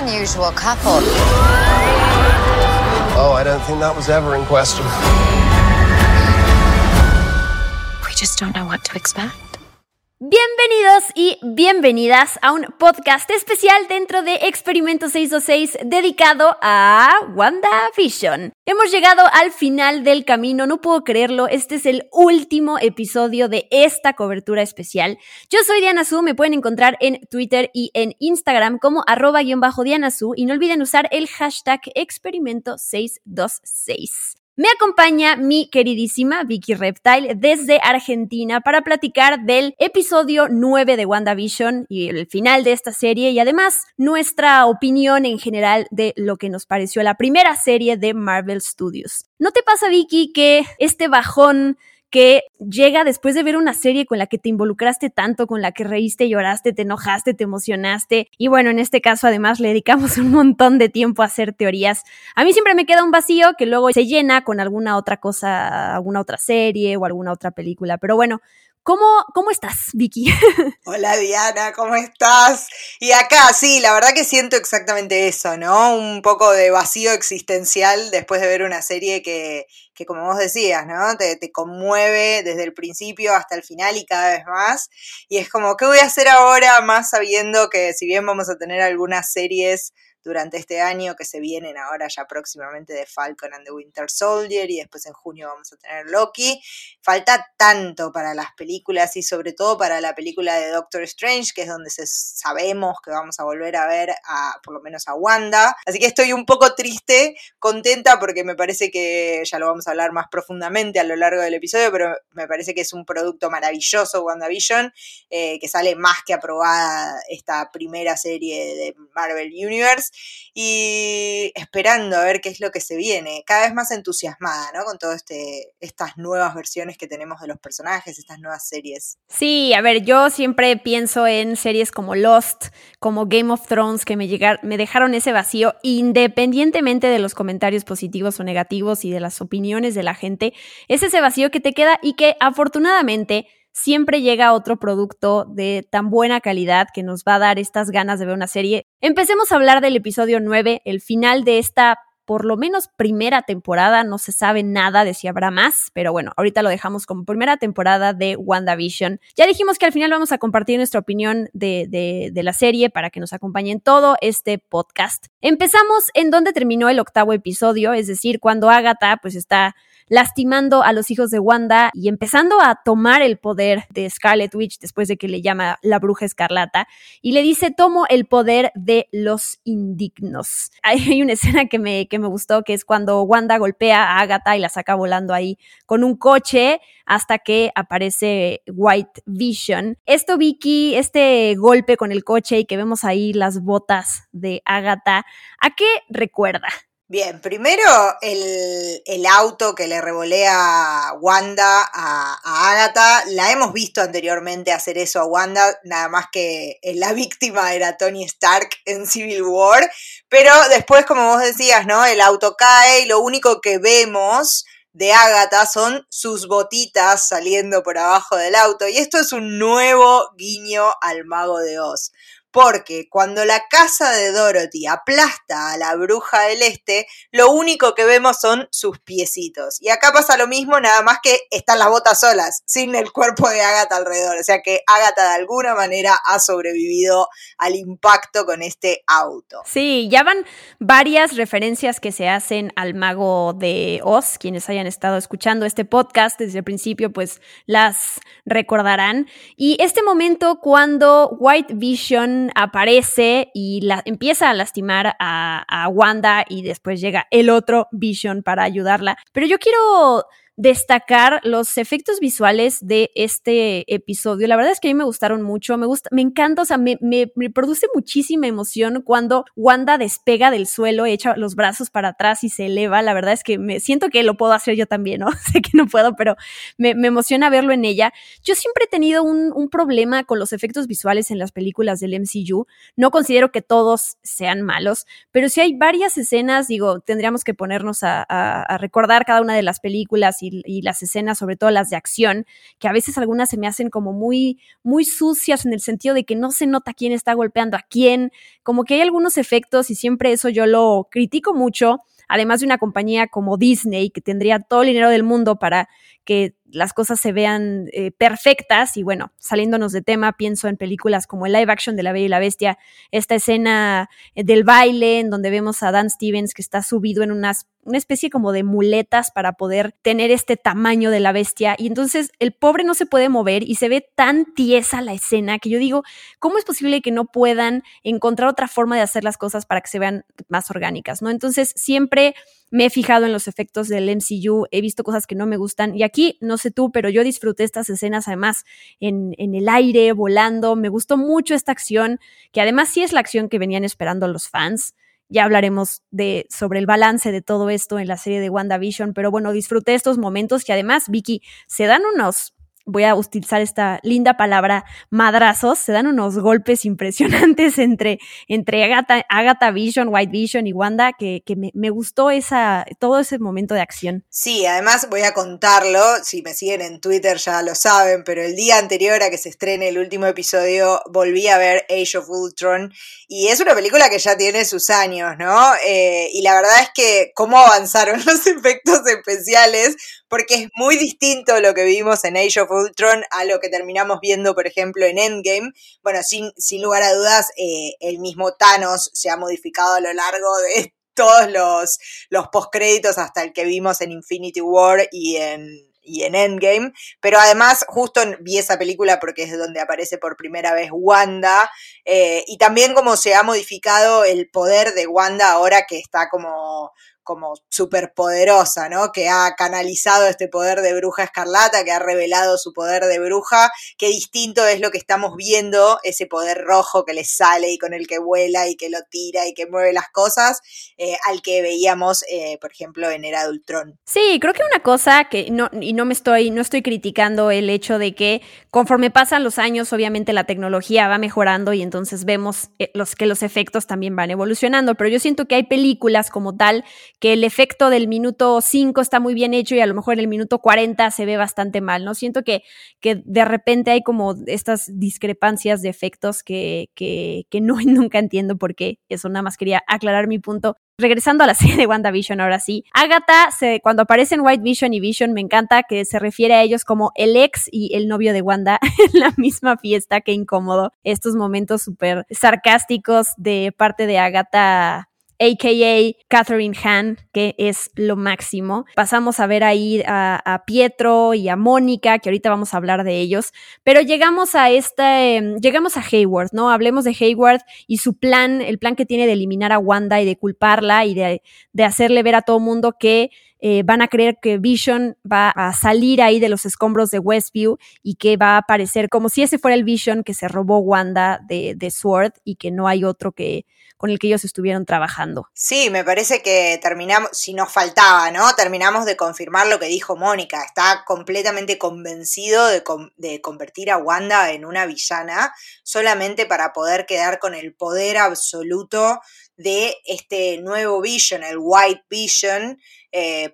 an unusual couple. Oh, I don't think that was ever in question. We just don't know what to expect. Bienvenidos y bienvenidas a un podcast especial dentro de Experimento 626 dedicado a WandaVision. Hemos llegado al final del camino, no puedo creerlo, este es el último episodio de esta cobertura especial. Yo soy Diana Su, me pueden encontrar en Twitter y en Instagram como @_DianaSu y no olviden usar el hashtag Experimento 626. Me acompaña mi queridísima Vicky Reptile desde Argentina para platicar del episodio 9 de WandaVision y el final de esta serie y además nuestra opinión en general de lo que nos pareció la primera serie de Marvel Studios. ¿No te pasa, Vicky, que este bajón que llega después de ver una serie con la que te involucraste tanto, con la que reíste, lloraste, te enojaste, te emocionaste? Y bueno, en este caso además le dedicamos un montón de tiempo a hacer teorías. A mí siempre me queda un vacío que luego se llena con alguna otra cosa, alguna otra serie o alguna otra película. Pero bueno, ¿Cómo estás, Vicky? Hola, Diana, ¿cómo estás? Y acá, sí, la verdad que siento exactamente eso, ¿no? Un poco de vacío existencial después de ver una serie que como vos decías, ¿no? Te conmueve desde el principio hasta el final y cada vez más. Y es como, ¿qué voy a hacer ahora? Más sabiendo que si bien vamos a tener algunas series durante este año que se vienen ahora ya próximamente de Falcon and the Winter Soldier y después en junio vamos a tener Loki. Falta tanto para las películas y sobre todo para la película de Doctor Strange, que es donde sabemos que vamos a volver a ver por lo menos a Wanda. Así que estoy un poco triste, contenta porque me parece que ya lo vamos a hablar más profundamente a lo largo del episodio, pero me parece que es un producto maravilloso WandaVision, que sale más que aprobada esta primera serie de Marvel Universe. Y esperando a ver qué es lo que se viene, cada vez más entusiasmada, ¿no? Con todas estas nuevas versiones que tenemos de los personajes, estas nuevas series. Sí, a ver, yo siempre pienso en series como Lost, como Game of Thrones, que me dejaron ese vacío, independientemente de los comentarios positivos o negativos y de las opiniones de la gente. Es ese vacío que te queda y que afortunadamente siempre llega otro producto de tan buena calidad que nos va a dar estas ganas de ver una serie. Empecemos a hablar del episodio 9, el final de esta, por lo menos, primera temporada. No se sabe nada de si habrá más, pero bueno, ahorita lo dejamos como primera temporada de WandaVision. Ya dijimos que al final vamos a compartir nuestra opinión de la serie para que nos acompañen todo este podcast. Empezamos en donde terminó el octavo episodio, es decir, cuando Agatha pues está lastimando a los hijos de Wanda y empezando a tomar el poder de Scarlet Witch después de que le llama la bruja escarlata y le dice, tomo el poder de los indignos. Hay una escena que me gustó, que es cuando Wanda golpea a Agatha y la saca volando ahí con un coche hasta que aparece White Vision. Esto, Vicky, este golpe con el coche y que vemos ahí las botas de Agatha, ¿a qué recuerda? Bien, primero el auto que le revolea Wanda a Agatha. La hemos visto anteriormente hacer eso a Wanda, nada más que la víctima era Tony Stark en Civil War. Pero después, como vos decías, ¿no? El auto cae y lo único que vemos de Agatha son sus botitas saliendo por abajo del auto. Y esto es un nuevo guiño al Mago de Oz. Porque cuando la casa de Dorothy aplasta a la bruja del este, lo único que vemos son sus piecitos. Y acá pasa lo mismo, nada más que están las botas solas, sin el cuerpo de Agatha alrededor. O sea que Agatha de alguna manera ha sobrevivido al impacto con este auto. Sí, ya van varias referencias que se hacen al Mago de Oz. Quienes hayan estado escuchando este podcast desde el principio, pues las recordarán. Y este momento cuando White Vision aparece y empieza a lastimar a Wanda y después llega el otro Vision para ayudarla. Pero yo quiero destacar los efectos visuales de este episodio. La verdad es que a mí me gustaron mucho, me encanta, o sea, me produce muchísima emoción cuando Wanda despega del suelo, echa los brazos para atrás y se eleva. La verdad es que me siento que lo puedo hacer yo también, ¿no? Sé que no puedo, pero me emociona verlo en ella. Yo siempre he tenido un problema con los efectos visuales en las películas del MCU. No considero que todos sean malos, pero si hay varias escenas, digo, tendríamos que ponernos a recordar cada una de las películas peleas y las escenas, sobre todo las de acción, que a veces algunas se me hacen como muy, muy sucias en el sentido de que no se nota quién está golpeando a quién, como que hay algunos efectos y siempre eso yo lo critico mucho, además de una compañía como Disney que tendría todo el dinero del mundo para que las cosas se vean perfectas. Y bueno, saliéndonos de tema, pienso en películas como el live action de La Bella y la Bestia, esta escena del baile en donde vemos a Dan Stevens que está subido en una especie como de muletas para poder tener este tamaño de la bestia, y entonces el pobre no se puede mover y se ve tan tiesa la escena que yo digo, ¿cómo es posible que no puedan encontrar otra forma de hacer las cosas para que se vean más orgánicas, ¿no? Entonces siempre me he fijado en los efectos del MCU, he visto cosas que no me gustan y aquí, no sé tú, pero yo disfruté estas escenas además en el aire, volando, me gustó mucho esta acción, que además sí es la acción que venían esperando los fans. Ya hablaremos sobre el balance de todo esto en la serie de WandaVision, pero bueno, disfruté estos momentos que además, Vicky, se dan unos, voy a utilizar esta linda palabra, madrazos, se dan unos golpes impresionantes entre Agatha Vision, White Vision y Wanda, que me gustó todo ese momento de acción. Sí, además voy a contarlo, si me siguen en Twitter ya lo saben, pero el día anterior a que se estrene el último episodio volví a ver Age of Ultron, y es una película que ya tiene sus años, ¿no? Y la verdad es que cómo avanzaron los efectos especiales, porque es muy distinto lo que vimos en Age of Ultron a lo que terminamos viendo, por ejemplo, en Endgame. Bueno, sin lugar a dudas, el mismo Thanos se ha modificado a lo largo de todos los postcréditos hasta el que vimos en Infinity War y en Endgame, pero además justo vi esa película porque es donde aparece por primera vez Wanda, y también cómo se ha modificado el poder de Wanda ahora que está como superpoderosa, ¿no? Que ha canalizado este poder de bruja escarlata, que ha revelado su poder de bruja, que distinto es lo que estamos viendo, ese poder rojo que le sale y con el que vuela y que lo tira y que mueve las cosas, al que veíamos, por ejemplo, en Era de Ultrón. Sí, creo que una cosa que no estoy criticando el hecho de que conforme pasan los años, obviamente la tecnología va mejorando y entonces vemos que los efectos también van evolucionando, pero yo siento que hay películas como tal que el efecto del minuto 5 está muy bien hecho y a lo mejor en el minuto 40 se ve bastante mal, ¿no? Siento que de repente hay como estas discrepancias de efectos que nunca entiendo por qué. Eso, nada más quería aclarar mi punto. Regresando a la serie de WandaVision, ahora sí. Agatha, cuando aparecen White Vision y Vision, me encanta que se refiere a ellos como el ex y el novio de Wanda en la misma fiesta. Qué incómodo. Estos momentos súper sarcásticos de parte de Agatha, a.k.a. Katherine Hahn, que es lo máximo. Pasamos a ver ahí a Pietro y a Mónica, que ahorita vamos a hablar de ellos, pero llegamos a Hayward, ¿no? Hablemos de Hayward y su plan, el plan que tiene de eliminar a Wanda y de culparla y de hacerle ver a todo mundo que van a creer que Vision va a salir ahí de los escombros de Westview y que va a aparecer como si ese fuera el Vision que se robó Wanda de Sword y que no hay otro con el que ellos estuvieron trabajando. Sí, me parece que terminamos, si nos faltaba, ¿no? Terminamos de confirmar lo que dijo Mónica. Está completamente convencido de convertir a Wanda en una villana solamente para poder quedar con el poder absoluto de este nuevo Vision, el White Vision,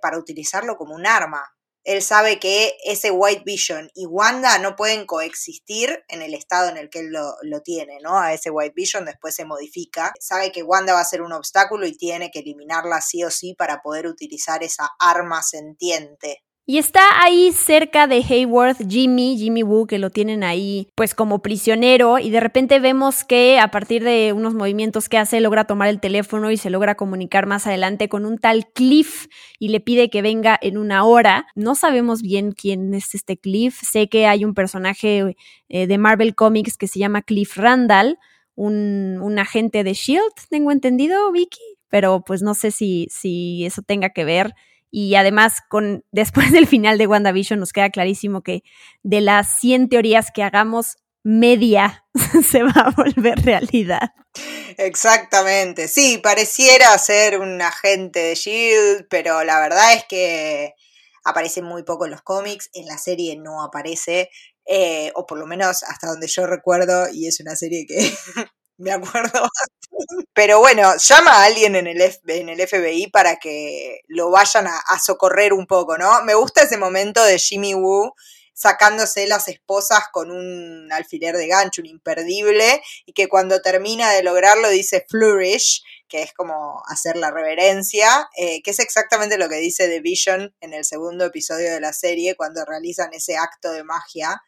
para utilizarlo como un arma. Él sabe que ese White Vision y Wanda no pueden coexistir en el estado en el que él lo tiene, ¿no? A ese White Vision después se modifica. Sabe que Wanda va a ser un obstáculo y tiene que eliminarla sí o sí para poder utilizar esa arma sentiente. Y está ahí cerca de Hayward Jimmy Woo, que lo tienen ahí pues como prisionero, y de repente vemos que a partir de unos movimientos que hace logra tomar el teléfono y se logra comunicar más adelante con un tal Cliff y le pide que venga en una hora. No sabemos bien quién es este Cliff. Sé que hay un personaje de Marvel Comics que se llama Cliff Randall, un agente de S.H.I.E.L.D., tengo entendido, Vicky, pero pues no sé si eso tenga que ver. Y además, después del final de WandaVision nos queda clarísimo que de las 100 teorías que hagamos, media se va a volver realidad. Exactamente. Sí, pareciera ser un agente de S.H.I.E.L.D., pero la verdad es que aparece muy poco en los cómics, en la serie no aparece, o por lo menos hasta donde yo recuerdo, y es una serie que Me acuerdo. Pero bueno, llama a alguien en el FBI para que lo vayan a socorrer un poco, ¿no? Me gusta ese momento de Jimmy Woo sacándose las esposas con un alfiler de gancho, un imperdible, y que cuando termina de lograrlo dice flourish, que es como hacer la reverencia, que es exactamente lo que dice The Vision en el segundo episodio de la serie cuando realizan ese acto de magia.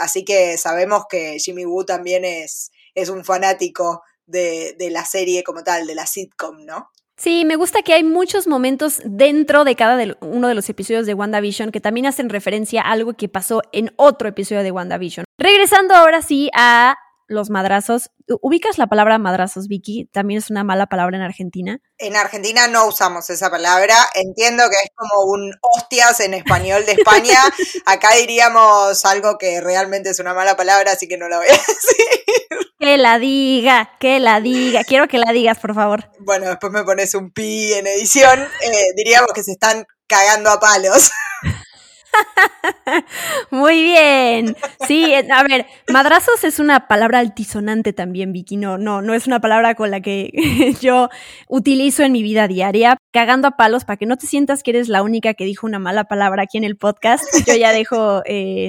Así que sabemos que Jimmy Woo también es un fanático de la serie como tal, de la sitcom, ¿no? Sí, me gusta que hay muchos momentos dentro de cada uno de los episodios de WandaVision que también hacen referencia a algo que pasó en otro episodio de WandaVision. Regresando ahora sí a los madrazos. ¿Ubicas la palabra madrazos, Vicky? También es una mala palabra en Argentina. En Argentina no usamos esa palabra. Entiendo que es como un hostias en español de España. Acá diríamos algo que realmente es una mala palabra, así que no la voy a decir. Que la diga. Quiero que la digas, por favor. Bueno, después me pones un pi en edición. Diríamos que se están cagando a palos. Muy bien. Sí, a ver, madrazos es una palabra altisonante también, Vicky. No es una palabra con la que yo utilizo en mi vida diaria. Cagando a palos, para que no te sientas que eres la única que dijo una mala palabra aquí en el podcast, yo ya dejo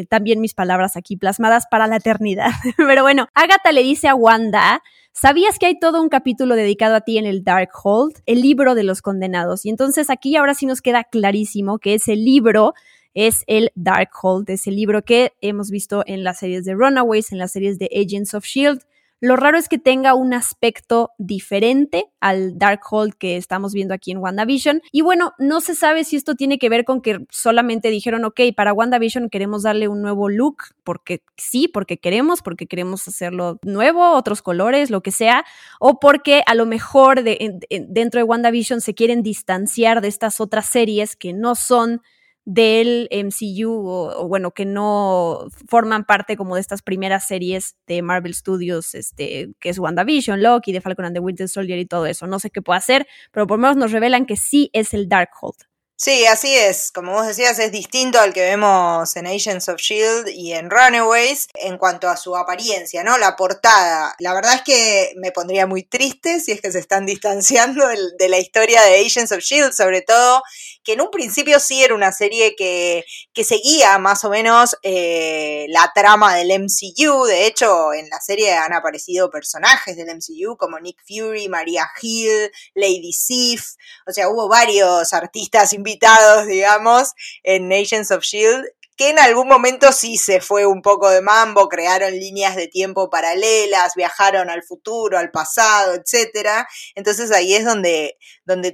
también mis palabras aquí plasmadas para la eternidad. Pero bueno, Agatha le dice a Wanda, ¿sabías que hay todo un capítulo dedicado a ti en el Darkhold? El libro de los condenados. Y entonces aquí ahora sí nos queda clarísimo que ese libro es el Darkhold, es el libro que hemos visto en las series de Runaways, en las series de Agents of S.H.I.E.L.D. Lo raro es que tenga un aspecto diferente al Darkhold que estamos viendo aquí en WandaVision. Y bueno, no se sabe si esto tiene que ver con que solamente dijeron, ok, para WandaVision queremos darle un nuevo look, porque sí, porque queremos hacerlo nuevo, otros colores, lo que sea, o porque a lo mejor dentro de WandaVision se quieren distanciar de estas otras series que no son del MCU o bueno, que no forman parte como de estas primeras series de Marvel Studios, que es WandaVision, Loki, de Falcon and the Winter Soldier y todo eso. No sé qué puede hacer, pero por lo menos nos revelan que sí es el Darkhold. Sí, así es. Como vos decías, es distinto al que vemos en Agents of S.H.I.E.L.D. y en Runaways en cuanto a su apariencia, ¿no? La portada. La verdad es que me pondría muy triste si es que se están distanciando de la historia de Agents of S.H.I.E.L.D., sobre todo que en un principio sí era una serie que seguía más o menos la trama del MCU. De hecho, en la serie han aparecido personajes del MCU como Nick Fury, Maria Hill, Lady Sif. O sea, hubo varios artistas invitados, digamos, en Agents of S.H.I.E.L.D., que en algún momento sí se fue un poco de mambo, crearon líneas de tiempo paralelas, viajaron al futuro, al pasado, etcétera. Entonces ahí es donde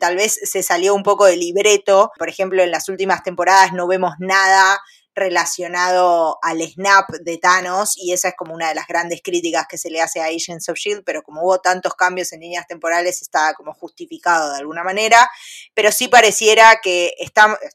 tal vez se salió un poco de libreto. Por ejemplo, en las últimas temporadas no vemos nada relacionado al snap de Thanos, y esa es como una de las grandes críticas que se le hace a Agents of S.H.I.E.L.D., pero como hubo tantos cambios en líneas temporales, está como justificado de alguna manera, pero sí pareciera que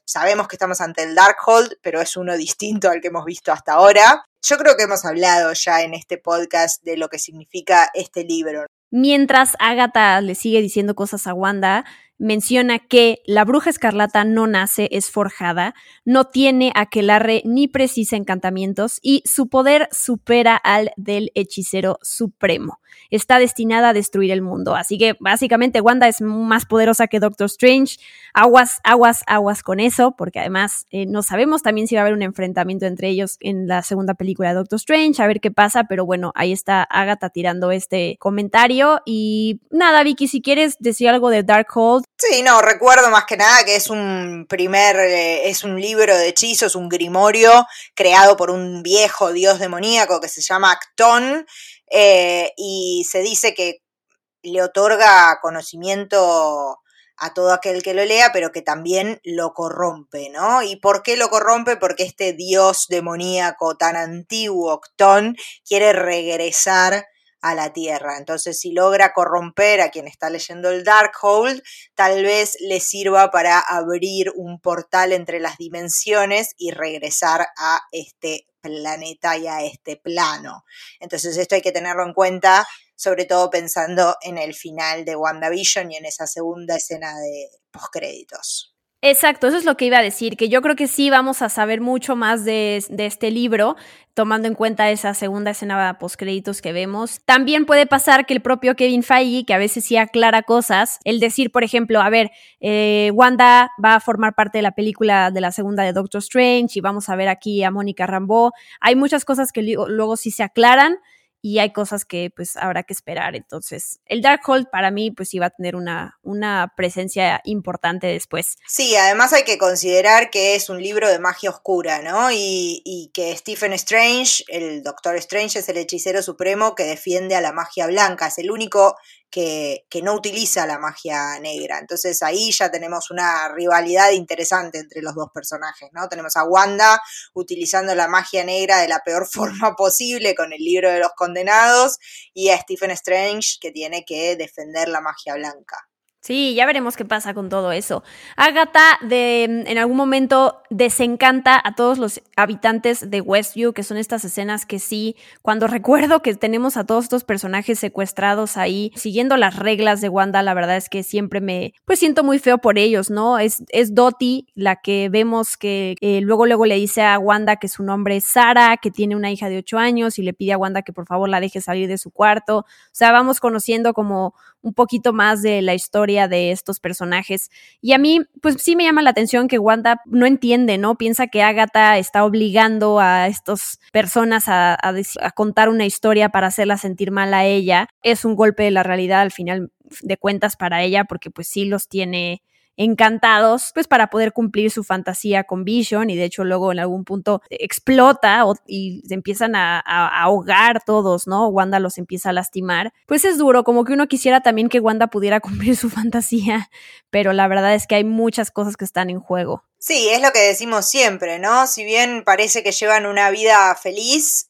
sabemos que estamos ante el Darkhold, pero es uno distinto al que hemos visto hasta ahora. Yo creo que hemos hablado ya en este podcast de lo que significa este libro. Mientras Agatha le sigue diciendo cosas a Wanda, menciona que la bruja escarlata no nace, es forjada, no tiene aquelarre ni precisa encantamientos y su poder supera al del hechicero supremo. Está destinada a destruir el mundo. Así que básicamente Wanda es más poderosa que Doctor Strange. Aguas con eso, porque además no sabemos también si va a haber un enfrentamiento entre ellos en la segunda película de Doctor Strange, a ver qué pasa, pero bueno, ahí está Agatha tirando este comentario. Y nada, Vicky, si quieres decir algo de Darkhold. Sí, no, recuerdo más que nada que es un libro de hechizos, un grimorio creado por un viejo dios demoníaco que se llama Actón, y se dice que le otorga conocimiento a todo aquel que lo lea, pero que también lo corrompe, ¿no? ¿Y por qué lo corrompe? Porque este dios demoníaco tan antiguo, Actón, quiere regresar a la Tierra. Entonces, si logra corromper a quien está leyendo el Darkhold, tal vez le sirva para abrir un portal entre las dimensiones y regresar a este planeta y a este plano. Entonces, esto hay que tenerlo en cuenta, sobre todo pensando en el final de WandaVision y en esa segunda escena de postcréditos. Exacto, eso es lo que iba a decir, que yo creo que sí vamos a saber mucho más de este libro, tomando en cuenta esa segunda escena postcréditos que vemos. También puede pasar que el propio Kevin Feige, que a veces sí aclara cosas, el decir, por ejemplo, a ver, Wanda va a formar parte de la película de la segunda de Doctor Strange y vamos a ver aquí a Mónica Rambeau. Hay muchas cosas que luego sí se aclaran y hay cosas que pues habrá que esperar. Entonces, el Darkhold para mí pues iba a tener una presencia importante después. Sí, además hay que considerar que es un libro de magia oscura, ¿no? Y que Stephen Strange, el Doctor Strange, es el hechicero supremo que defiende a la magia blanca, es el único que no utiliza la magia negra. Entonces ahí ya tenemos una rivalidad interesante entre los dos personajes, ¿no? Tenemos a Wanda utilizando la magia negra de la peor forma posible con el libro de los condenados y a Stephen Strange que tiene que defender la magia blanca. Sí, ya veremos qué pasa con todo eso. Agatha en algún momento desencanta a todos los habitantes de Westview, que son estas escenas que sí, cuando recuerdo que tenemos a todos estos personajes secuestrados ahí, siguiendo las reglas de Wanda, la verdad es que siempre me siento muy feo por ellos, ¿no? Es Dottie la que vemos que luego le dice a Wanda que su nombre es Sara, que tiene una hija de 8 años y le pide a Wanda que por favor la deje salir de su cuarto. O sea, vamos conociendo como un poquito más de la historia de estos personajes. Y a mí, pues sí me llama la atención que Wanda no entiende, ¿no? Piensa que Agatha está obligando a estas personas a contar una historia para hacerla sentir mal a ella. Es un golpe de la realidad al final de cuentas para ella, porque pues sí los tiene encantados, pues para poder cumplir su fantasía con Vision, y de hecho luego en algún punto explota y se empiezan a ahogar todos, ¿no? Wanda los empieza a lastimar. Pues es duro, como que uno quisiera también que Wanda pudiera cumplir su fantasía, pero la verdad es que hay muchas cosas que están en juego. Sí, es lo que decimos siempre, ¿no? Si bien parece que llevan una vida feliz,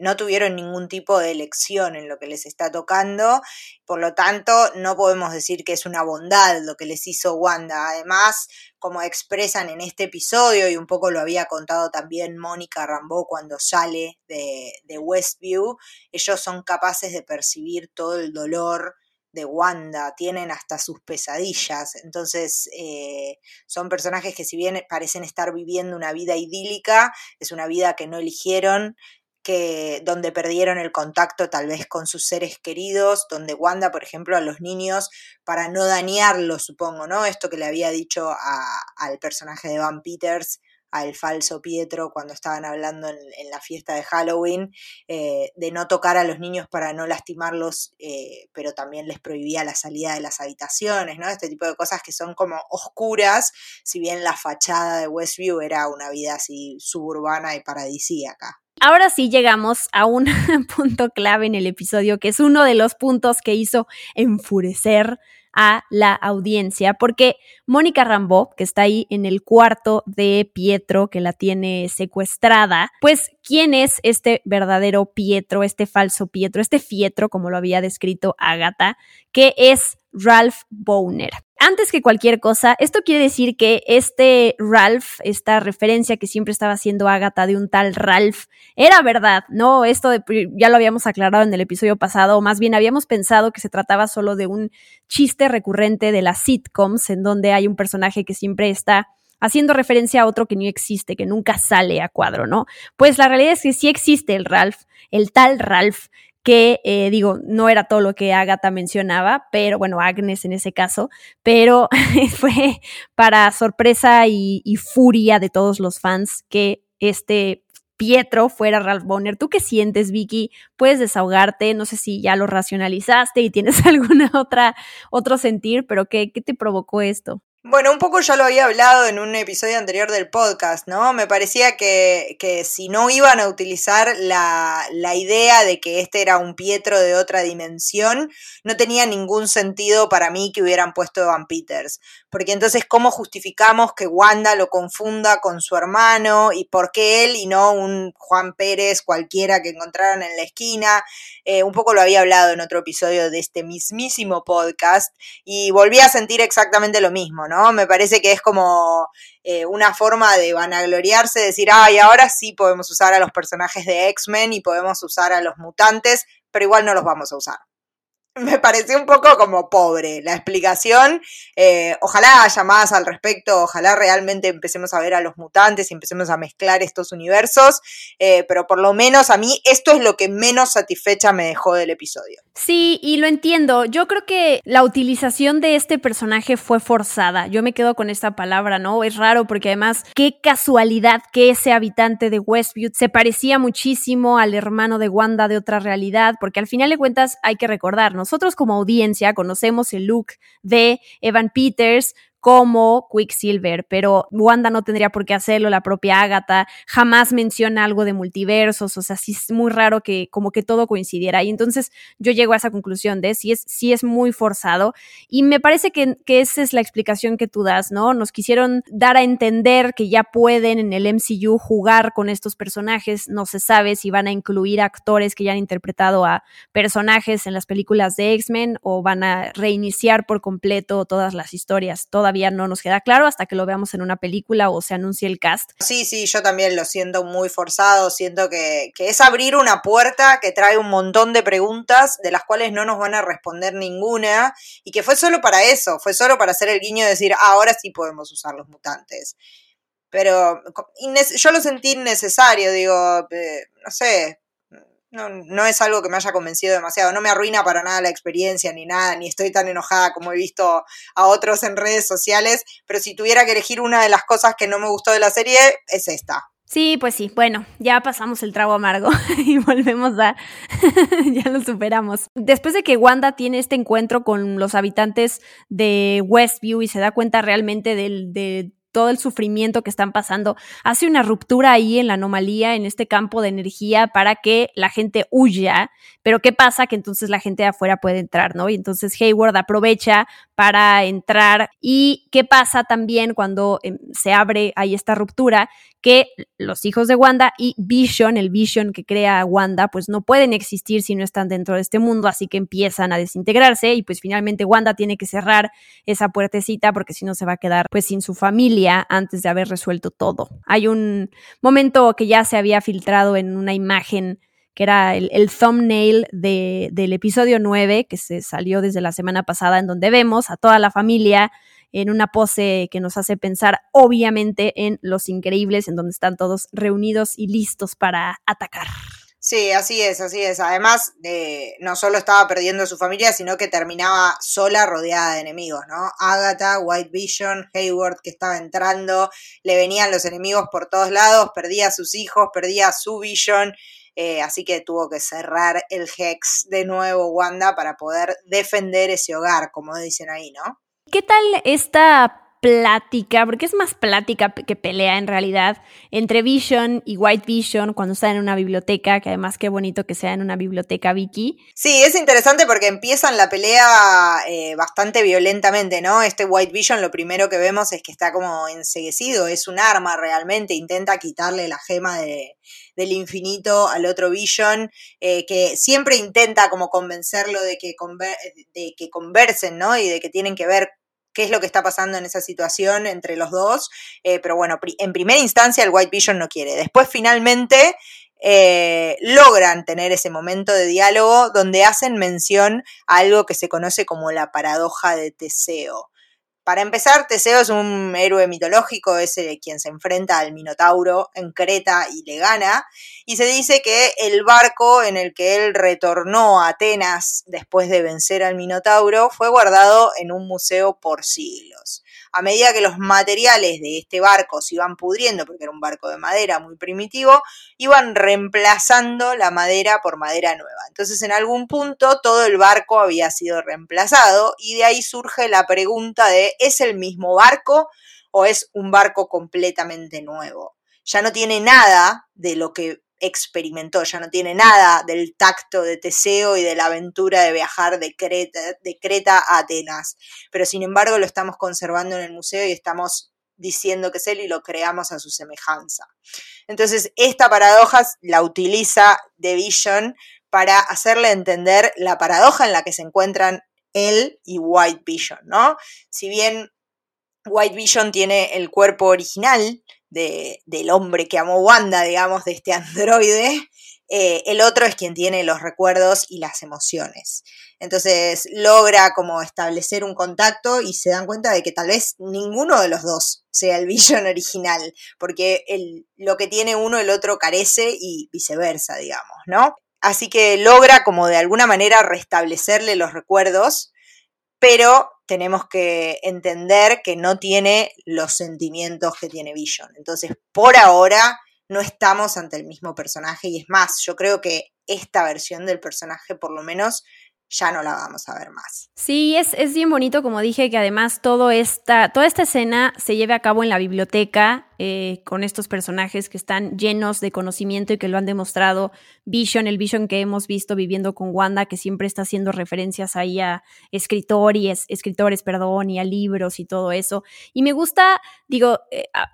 no tuvieron ningún tipo de elección en lo que les está tocando, por lo tanto no podemos decir que es una bondad lo que les hizo Wanda. Además, como expresan en este episodio, y un poco lo había contado también Mónica Rambeau cuando sale de Westview, ellos son capaces de percibir todo el dolor de Wanda, tienen hasta sus pesadillas. Entonces son personajes que si bien parecen estar viviendo una vida idílica, es una vida que no eligieron, donde perdieron el contacto tal vez con sus seres queridos, donde Wanda, por ejemplo, a los niños, para no dañarlos, supongo, ¿no? Esto que le había dicho al personaje de Evan Peters, al falso Pietro, cuando estaban hablando en la fiesta de Halloween, de no tocar a los niños para no lastimarlos, pero también les prohibía la salida de las habitaciones, ¿no? Este tipo de cosas que son como oscuras, si bien la fachada de Westview era una vida así suburbana y paradisíaca. Ahora sí llegamos a un punto clave en el episodio, que es uno de los puntos que hizo enfurecer a la audiencia, porque Mónica Rambeau, que está ahí en el cuarto de Pietro, que la tiene secuestrada, pues ¿quién es este verdadero Pietro, este falso Pietro, este fietro, como lo había descrito Agatha, que es Ralph Bohner? Antes que cualquier cosa, esto quiere decir que este Ralph, esta referencia que siempre estaba haciendo Agatha de un tal Ralph, era verdad, ¿no? Esto ya lo habíamos aclarado en el episodio pasado, o más bien habíamos pensado que se trataba solo de un chiste recurrente de las sitcoms, en donde hay un personaje que siempre está haciendo referencia a otro que no existe, que nunca sale a cuadro, ¿no? Pues la realidad es que sí existe el Ralph, el tal Ralph, que digo, no era todo lo que Agatha mencionaba, pero bueno, Agnes en ese caso, pero fue para sorpresa y furia de todos los fans que este Pietro fuera Ralph Bohner. ¿Tú qué sientes, Vicky? ¿Puedes desahogarte? No sé si ya lo racionalizaste y tienes alguna otro sentir, pero ¿qué te provocó esto? Bueno, un poco ya lo había hablado en un episodio anterior del podcast, ¿no? Me parecía que si no iban a utilizar la idea de que este era un Pietro de otra dimensión, no tenía ningún sentido para mí que hubieran puesto Evan Peters. Porque entonces, ¿cómo justificamos que Wanda lo confunda con su hermano? ¿Y por qué él y no un Juan Pérez cualquiera que encontraran en la esquina? Un poco lo había hablado en otro episodio de este mismísimo podcast y volví a sentir exactamente lo mismo, ¿no? Me parece que es como una forma de vanagloriarse, decir, ay, ahora sí podemos usar a los personajes de X-Men y podemos usar a los mutantes, pero igual no los vamos a usar. Me pareció un poco como pobre la explicación. Ojalá haya más al respecto, ojalá realmente empecemos a ver a los mutantes y empecemos a mezclar estos universos, pero por lo menos a mí esto es lo que menos satisfecha me dejó del episodio. Sí, y lo entiendo. Yo creo que la utilización de este personaje fue forzada. Yo me quedo con esta palabra, ¿no? Es raro porque además qué casualidad que ese habitante de Westview se parecía muchísimo al hermano de Wanda de otra realidad, porque al final de cuentas hay que recordarnos. Nosotros como audiencia conocemos el look de Evan Peters como Quicksilver, pero Wanda no tendría por qué hacerlo, la propia Agatha jamás menciona algo de multiversos, o sea, sí es muy raro que como que todo coincidiera, y entonces yo llego a esa conclusión de sí es muy forzado, y me parece que esa es la explicación que tú das, ¿no? Nos quisieron dar a entender que ya pueden en el MCU jugar con estos personajes, no se sabe si van a incluir actores que ya han interpretado a personajes en las películas de X-Men, o van a reiniciar por completo todas las historias, todavía no nos queda claro hasta que lo veamos en una película o se anuncie el cast. Sí, yo también lo siento muy forzado, siento que es abrir una puerta que trae un montón de preguntas de las cuales no nos van a responder ninguna y que fue solo para eso, fue solo para hacer el guiño de decir, ahora sí podemos usar los mutantes. Pero yo lo sentí innecesario, digo, no sé... No es algo que me haya convencido demasiado, no me arruina para nada la experiencia ni nada, ni estoy tan enojada como he visto a otros en redes sociales, pero si tuviera que elegir una de las cosas que no me gustó de la serie, es esta. Sí, pues sí. Bueno, ya pasamos el trago amargo y volvemos a... ya lo superamos. Después de que Wanda tiene este encuentro con los habitantes de Westview y se da cuenta realmente de todo el sufrimiento que están pasando, hace una ruptura ahí en la anomalía, en este campo de energía para que la gente huya, pero ¿qué pasa? Que entonces la gente de afuera puede entrar, ¿no? Y entonces Hayward aprovecha para entrar, y ¿qué pasa también cuando se abre ahí esta ruptura? Que los hijos de Wanda y Vision, el Vision que crea Wanda, pues no pueden existir si no están dentro de este mundo, así que empiezan a desintegrarse y pues finalmente Wanda tiene que cerrar esa puertecita porque si no se va a quedar pues sin su familia antes de haber resuelto todo. Hay un momento que ya se había filtrado en una imagen que era el thumbnail del episodio 9 que se salió desde la semana pasada, en donde vemos a toda la familia en una pose que nos hace pensar obviamente en Los Increíbles, en donde están todos reunidos y listos para atacar. Sí, así es. Además, no solo estaba perdiendo a su familia, sino que terminaba sola rodeada de enemigos, ¿no? Agatha, White Vision, Hayward, que estaba entrando, le venían los enemigos por todos lados, perdía a sus hijos, perdía a su Vision... así que tuvo que cerrar el Hex de nuevo Wanda para poder defender ese hogar, como dicen ahí, ¿no? ¿Qué tal esta plática? Porque es más plática que pelea en realidad entre Vision y White Vision cuando están en una biblioteca, que además qué bonito que sea en una biblioteca, Vicky. Sí, es interesante porque empiezan la pelea bastante violentamente, ¿no? Este White Vision, lo primero que vemos es que está como enceguecido, es un arma realmente, intenta quitarle la gema del infinito al otro Vision, que siempre intenta como convencerlo de que conversen, ¿no? Y de que tienen que ver qué es lo que está pasando en esa situación entre los dos, pero bueno, en primera instancia el White Vision no quiere. Después finalmente logran tener ese momento de diálogo donde hacen mención a algo que se conoce como la paradoja de Teseo. Para empezar, Teseo es un héroe mitológico, es quien se enfrenta al Minotauro en Creta y le gana, y se dice que el barco en el que él retornó a Atenas después de vencer al Minotauro fue guardado en un museo por siglos. A medida que los materiales de este barco se iban pudriendo, porque era un barco de madera muy primitivo, iban reemplazando la madera por madera nueva. Entonces, en algún punto, todo el barco había sido reemplazado y de ahí surge la pregunta de ¿es el mismo barco o es un barco completamente nuevo? Ya no tiene nada de lo que experimentó, ya no tiene nada del tacto de Teseo y de la aventura de viajar de Creta a Atenas, pero sin embargo lo estamos conservando en el museo y estamos diciendo que es él y lo creamos a su semejanza. Entonces esta paradoja la utiliza The Vision para hacerle entender la paradoja en la que se encuentran él y White Vision, ¿no? Si bien White Vision tiene el cuerpo original del hombre que amó Wanda, digamos, de este androide, El otro es quien tiene los recuerdos y las emociones. Entonces logra como establecer un contacto y se dan cuenta de que tal vez ninguno de los dos sea el Vision original, porque lo que tiene uno el otro carece y viceversa, digamos, ¿no? Así que logra como de alguna manera restablecerle los recuerdos, pero tenemos que entender que no tiene los sentimientos que tiene Vision. Entonces, por ahora, no estamos ante el mismo personaje, y es más, yo creo que esta versión del personaje, por lo menos, ya no la vamos a ver más. Sí, es bien bonito, como dije, que además toda esta escena se lleve a cabo en la biblioteca, con estos personajes que están llenos de conocimiento y que lo han demostrado. Vision, el Vision que hemos visto viviendo con Wanda, que siempre está haciendo referencias ahí a escritores, y a libros y todo eso. Y me gusta, digo,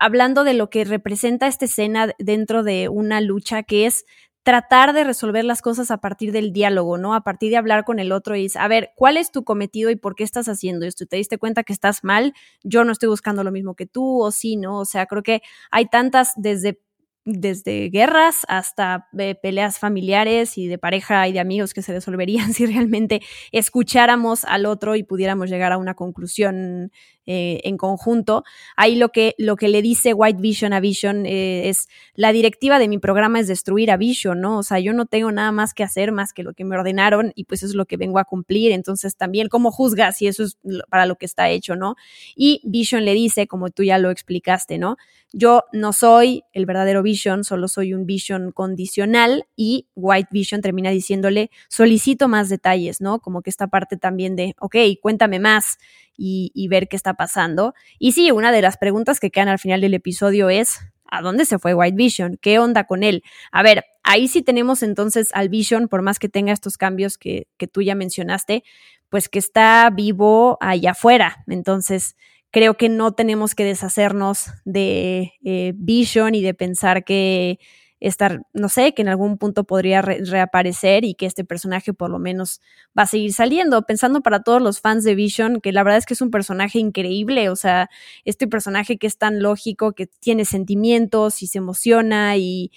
hablando de lo que representa esta escena dentro de una lucha, que es tratar de resolver las cosas a partir del diálogo, ¿no? A partir de hablar con el otro y decir, a ver, ¿cuál es tu cometido y por qué estás haciendo esto? ¿Te diste cuenta que estás mal? Yo no estoy buscando lo mismo que tú, o sí, ¿no? O sea, creo que hay tantas, desde guerras hasta peleas familiares y de pareja y de amigos, que se resolverían si realmente escucháramos al otro y pudiéramos llegar a una conclusión en conjunto. Ahí lo que le dice White Vision a Vision es, la directiva de mi programa es destruir a Vision, ¿no? O sea, yo no tengo nada más que hacer más que lo que me ordenaron, y pues eso es lo que vengo a cumplir. Entonces también, ¿cómo juzgas si eso es para lo que está hecho, no? Y Vision le dice, como tú ya lo explicaste, ¿no? Yo no soy el verdadero Vision, solo soy un Vision condicional. Y White Vision termina diciéndole, solicito más detalles, ¿no? Como que esta parte también de, ok, cuéntame más. Y ver qué está pasando. Y sí, una de las preguntas que quedan al final del episodio es, ¿a dónde se fue White Vision? ¿Qué onda con él? A ver, ahí sí tenemos entonces al Vision, por más que tenga estos cambios que tú ya mencionaste, pues que está vivo allá afuera. Entonces, creo que no tenemos que deshacernos de Vision y de pensar que que en algún punto podría reaparecer y que este personaje por lo menos va a seguir saliendo. Pensando para todos los fans de Vision, que la verdad es que es un personaje increíble, o sea, este personaje que es tan lógico, que tiene sentimientos y se emociona y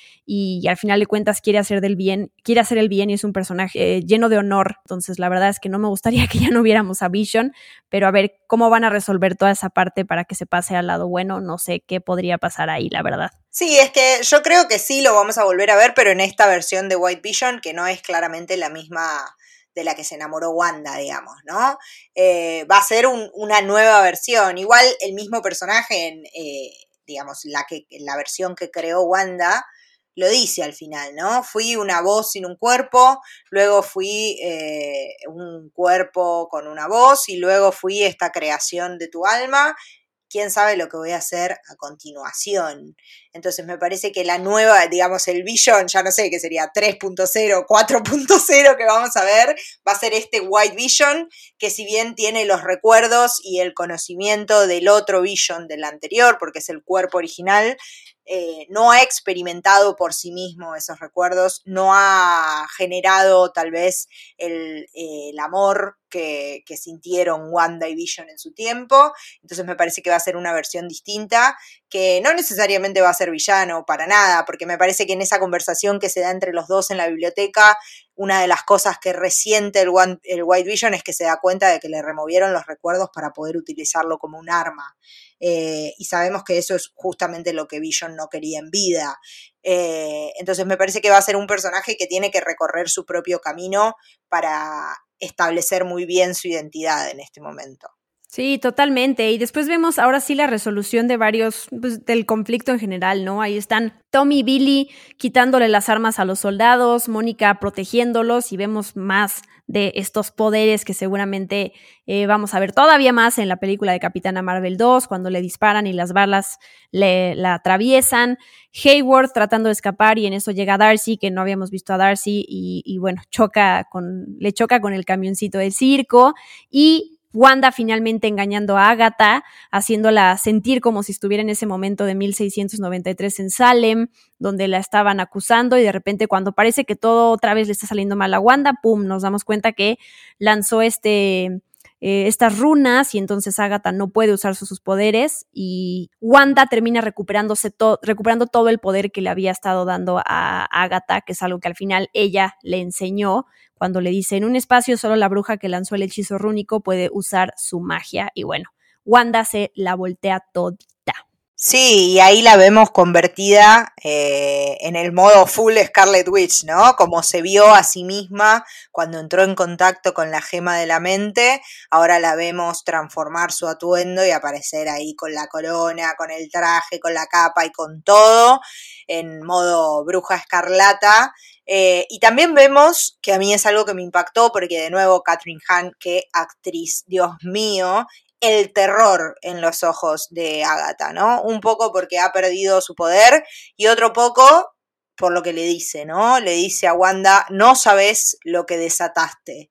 al final de cuentas quiere hacer el bien y es un personaje lleno de honor. Entonces la verdad es que no me gustaría que ya no viéramos a Vision, pero a ver cómo van a resolver toda esa parte para que se pase al lado bueno. No sé qué podría pasar ahí, la verdad. Sí, es que yo creo que sí lo vamos a volver a ver, pero en esta versión de White Vision, que no es claramente la misma de la que se enamoró Wanda, digamos, ¿no? Va a ser una nueva versión. Igual el mismo personaje, la versión que creó Wanda, lo dice al final, ¿no? Fui una voz sin un cuerpo, luego fui un cuerpo con una voz, y luego fui esta creación de tu alma. ¿Quién sabe lo que voy a hacer a continuación? Entonces me parece que la nueva, digamos, el Vision, ya no sé qué sería, 3.0, 4.0 que vamos a ver, va a ser este White Vision, que si bien tiene los recuerdos y el conocimiento del otro Vision, del anterior, porque es el cuerpo original, no ha experimentado por sí mismo esos recuerdos, no ha generado tal vez el amor que sintieron Wanda y Vision en su tiempo. Entonces me parece que va a ser una versión distinta, que no necesariamente va a ser villano para nada, porque me parece que en esa conversación que se da entre los dos en la biblioteca, una de las cosas que resiente el White Vision es que se da cuenta de que le removieron los recuerdos para poder utilizarlo como un arma. Y sabemos que eso es justamente lo que Vision no quería en vida. Entonces me parece que va a ser un personaje que tiene que recorrer su propio camino para establecer muy bien su identidad en este momento. Sí, totalmente. Y después vemos ahora sí la resolución de varios, pues, del conflicto en general, ¿no? Ahí están Tommy y Billy quitándole las armas a los soldados, Mónica protegiéndolos, y vemos más de estos poderes que seguramente vamos a ver todavía más en la película de Capitana Marvel 2, cuando le disparan y las balas la atraviesan. Hayward tratando de escapar, y en eso llega Darcy, que no habíamos visto a Darcy, y bueno, le choca con el camioncito del circo. Y Wanda finalmente engañando a Agatha, haciéndola sentir como si estuviera en ese momento de 1693 en Salem, donde la estaban acusando, y de repente cuando parece que todo otra vez le está saliendo mal a Wanda, ¡pum!, nos damos cuenta que lanzó estas runas, y entonces Agatha no puede usar sus poderes, y Wanda termina recuperando todo el poder que le había estado dando a Agatha, que es algo que al final ella le enseñó cuando le dice: en un espacio solo la bruja que lanzó el hechizo rúnico puede usar su magia. Y bueno, Wanda se la voltea todita. Sí, y ahí la vemos convertida en el modo full Scarlet Witch, ¿no? Como se vio a sí misma cuando entró en contacto con la gema de la mente, ahora la vemos transformar su atuendo y aparecer ahí con la corona, con el traje, con la capa y con todo, en modo bruja escarlata. Y también vemos, que a mí es algo que me impactó, porque de nuevo Katherine Hahn, qué actriz, Dios mío, el terror en los ojos de Agatha, ¿no? Un poco porque ha perdido su poder y otro poco por lo que le dice, ¿no? Le dice a Wanda: no sabes lo que desataste,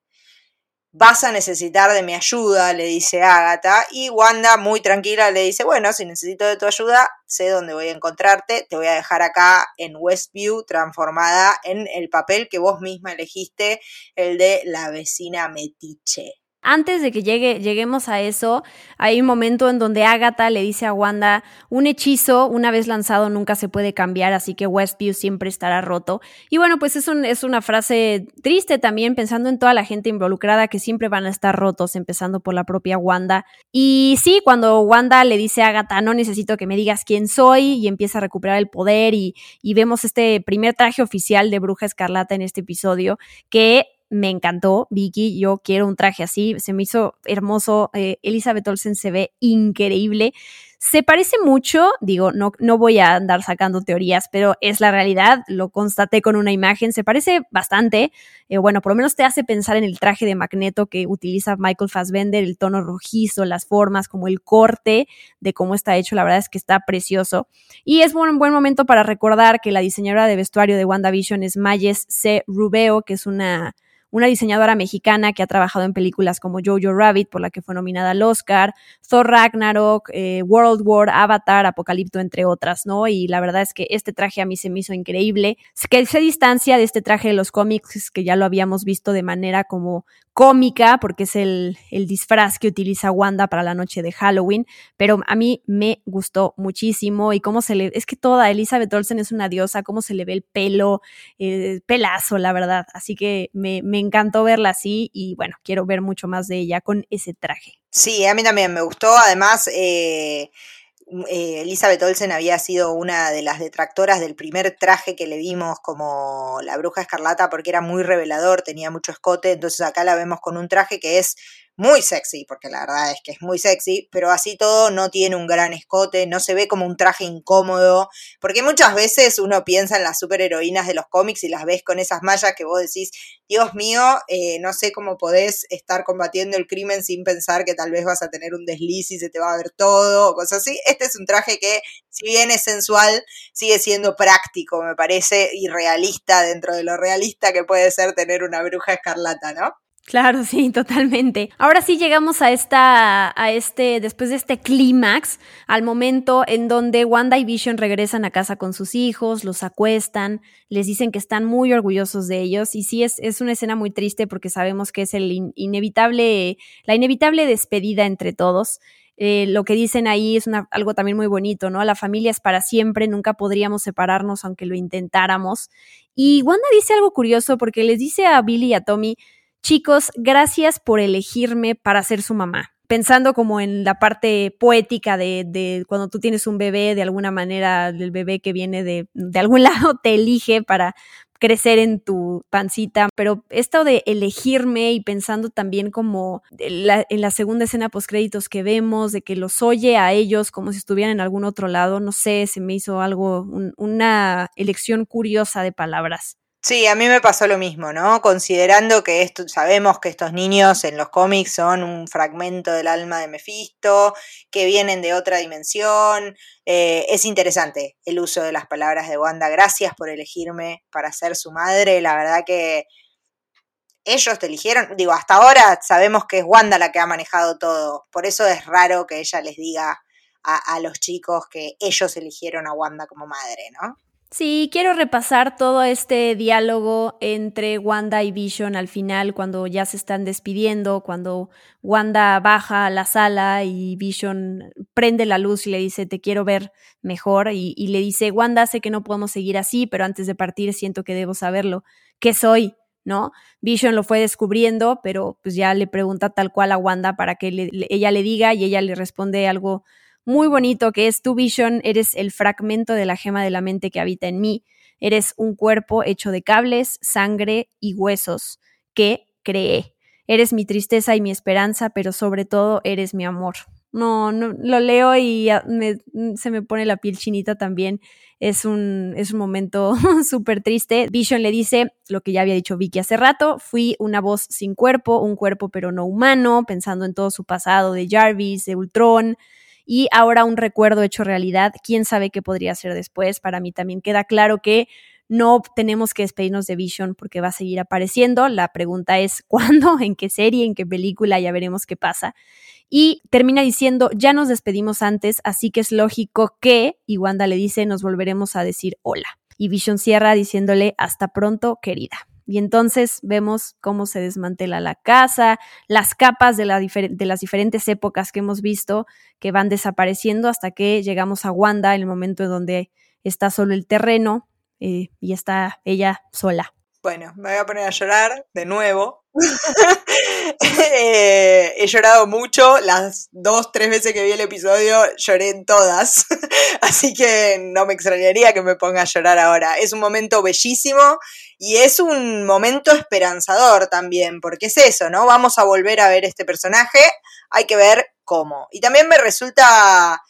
vas a necesitar de mi ayuda, le dice Agatha, y Wanda muy tranquila le dice: bueno, si necesito de tu ayuda, sé dónde voy a encontrarte, te voy a dejar acá en Westview, transformada en el papel que vos misma elegiste, el de la vecina metiche. Antes de que lleguemos a eso, hay un momento en donde Agatha le dice a Wanda: un hechizo, una vez lanzado, nunca se puede cambiar, así que Westview siempre estará roto. Y bueno, pues es una frase triste también, pensando en toda la gente involucrada, que siempre van a estar rotos, empezando por la propia Wanda. Y sí, cuando Wanda le dice a Agatha: no necesito que me digas quién soy, y empieza a recuperar el poder, y vemos este primer traje oficial de Bruja Escarlata en este episodio, que... me encantó, Vicky, yo quiero un traje así, se me hizo hermoso, Elizabeth Olsen se ve increíble, se parece mucho, digo, no voy a andar sacando teorías, pero es la realidad, lo constaté con una imagen, se parece bastante, bueno, por lo menos te hace pensar en el traje de Magneto que utiliza Michael Fassbender, el tono rojizo, las formas, como el corte de cómo está hecho, la verdad es que está precioso, y es un buen momento para recordar que la diseñadora de vestuario de WandaVision es Mayes C. Rubeo, que es una diseñadora mexicana que ha trabajado en películas como Jojo Rabbit, por la que fue nominada al Oscar, Thor Ragnarok, World War, Avatar, Apocalipto, entre otras, ¿no? Y la verdad es que este traje a mí se me hizo increíble, que se distancia de este traje de los cómics, que ya lo habíamos visto de manera como cómica, porque es el disfraz que utiliza Wanda para la noche de Halloween, pero a mí me gustó muchísimo, y cómo se le... es que toda Elizabeth Olsen es una diosa, cómo se le ve el pelo, pelazo, la verdad, así que me encantó verla así, y bueno, quiero ver mucho más de ella con ese traje. Sí, a mí también me gustó, además Elizabeth Olsen había sido una de las detractoras del primer traje que le vimos como la Bruja Escarlata, porque era muy revelador, tenía mucho escote, entonces acá la vemos con un traje que es muy sexy, porque la verdad es que es muy sexy, pero así todo no tiene un gran escote, no se ve como un traje incómodo, porque muchas veces uno piensa en las superheroínas de los cómics y las ves con esas mallas que vos decís: Dios mío, no sé cómo podés estar combatiendo el crimen sin pensar que tal vez vas a tener un desliz y se te va a ver todo, o cosas así. Este es un traje que, si bien es sensual, sigue siendo práctico, me parece, y realista dentro de lo realista que puede ser tener una Bruja Escarlata, ¿no? Claro, sí, totalmente. Ahora sí llegamos después de este clímax, al momento en donde Wanda y Vision regresan a casa con sus hijos, los acuestan, les dicen que están muy orgullosos de ellos, y sí es una escena muy triste, porque sabemos que es la inevitable despedida entre todos. Lo que dicen ahí es algo también muy bonito, ¿no? La familia es para siempre, nunca podríamos separarnos aunque lo intentáramos. Y Wanda dice algo curioso, porque les dice a Billy y a Tommy: chicos, gracias por elegirme para ser su mamá. Pensando como en la parte poética de cuando tú tienes un bebé, de alguna manera el bebé que viene de algún lado te elige para crecer en tu pancita, pero esto de elegirme, y pensando también como en la segunda escena postcréditos que vemos, de que los oye a ellos como si estuvieran en algún otro lado, no sé, se me hizo algo, una elección curiosa de palabras. Sí, a mí me pasó lo mismo, ¿no? Considerando que sabemos que estos niños en los cómics son un fragmento del alma de Mephisto, que vienen de otra dimensión, es interesante el uso de las palabras de Wanda: gracias por elegirme para ser su madre. La verdad que ellos te eligieron, digo, hasta ahora sabemos que es Wanda la que ha manejado todo, por eso es raro que ella les diga a los chicos que ellos eligieron a Wanda como madre, ¿no? Sí, quiero repasar todo este diálogo entre Wanda y Vision al final, cuando ya se están despidiendo, cuando Wanda baja a la sala y Vision prende la luz y le dice, te quiero ver mejor, y le dice, Wanda, sé que no podemos seguir así, pero antes de partir siento que debo saberlo, ¿qué soy?, ¿no? Vision lo fue descubriendo, pero pues ya le pregunta tal cual a Wanda para que ella le diga, y ella le responde algo muy bonito, que es, tu Vision, eres el fragmento de la gema de la mente que habita en mí. Eres un cuerpo hecho de cables, sangre y huesos que creé. Eres mi tristeza y mi esperanza, pero sobre todo eres mi amor. No, lo leo y se me pone la piel chinita también. Es un momento súper triste. Vision le dice lo que ya había dicho Vicky hace rato: fui una voz sin cuerpo, un cuerpo pero no humano, pensando en todo su pasado de Jarvis, de Ultron, y ahora un recuerdo hecho realidad. ¿Quién sabe qué podría ser después? Para mí también queda claro que no tenemos que despedirnos de Vision porque va a seguir apareciendo. La pregunta es ¿cuándo? ¿En qué serie? ¿En qué película? Ya veremos qué pasa. Y termina diciendo, ya nos despedimos antes, así que es lógico que... Y Wanda le dice, nos volveremos a decir hola. Y Vision cierra diciéndole, hasta pronto, querida. Y entonces vemos cómo se desmantela la casa, las capas de las diferentes épocas que hemos visto que van desapareciendo hasta que llegamos a Wanda, en el momento en donde está solo el terreno. Y está ella sola. Bueno, me voy a poner a llorar de nuevo. He llorado mucho. Las 2-3 veces que vi el episodio lloré en todas. Así que no me extrañaría que me ponga a llorar ahora. Es un momento bellísimo y es un momento esperanzador también, porque es eso, ¿no? Vamos a volver a ver este personaje. Hay que ver cómo. Y también me resulta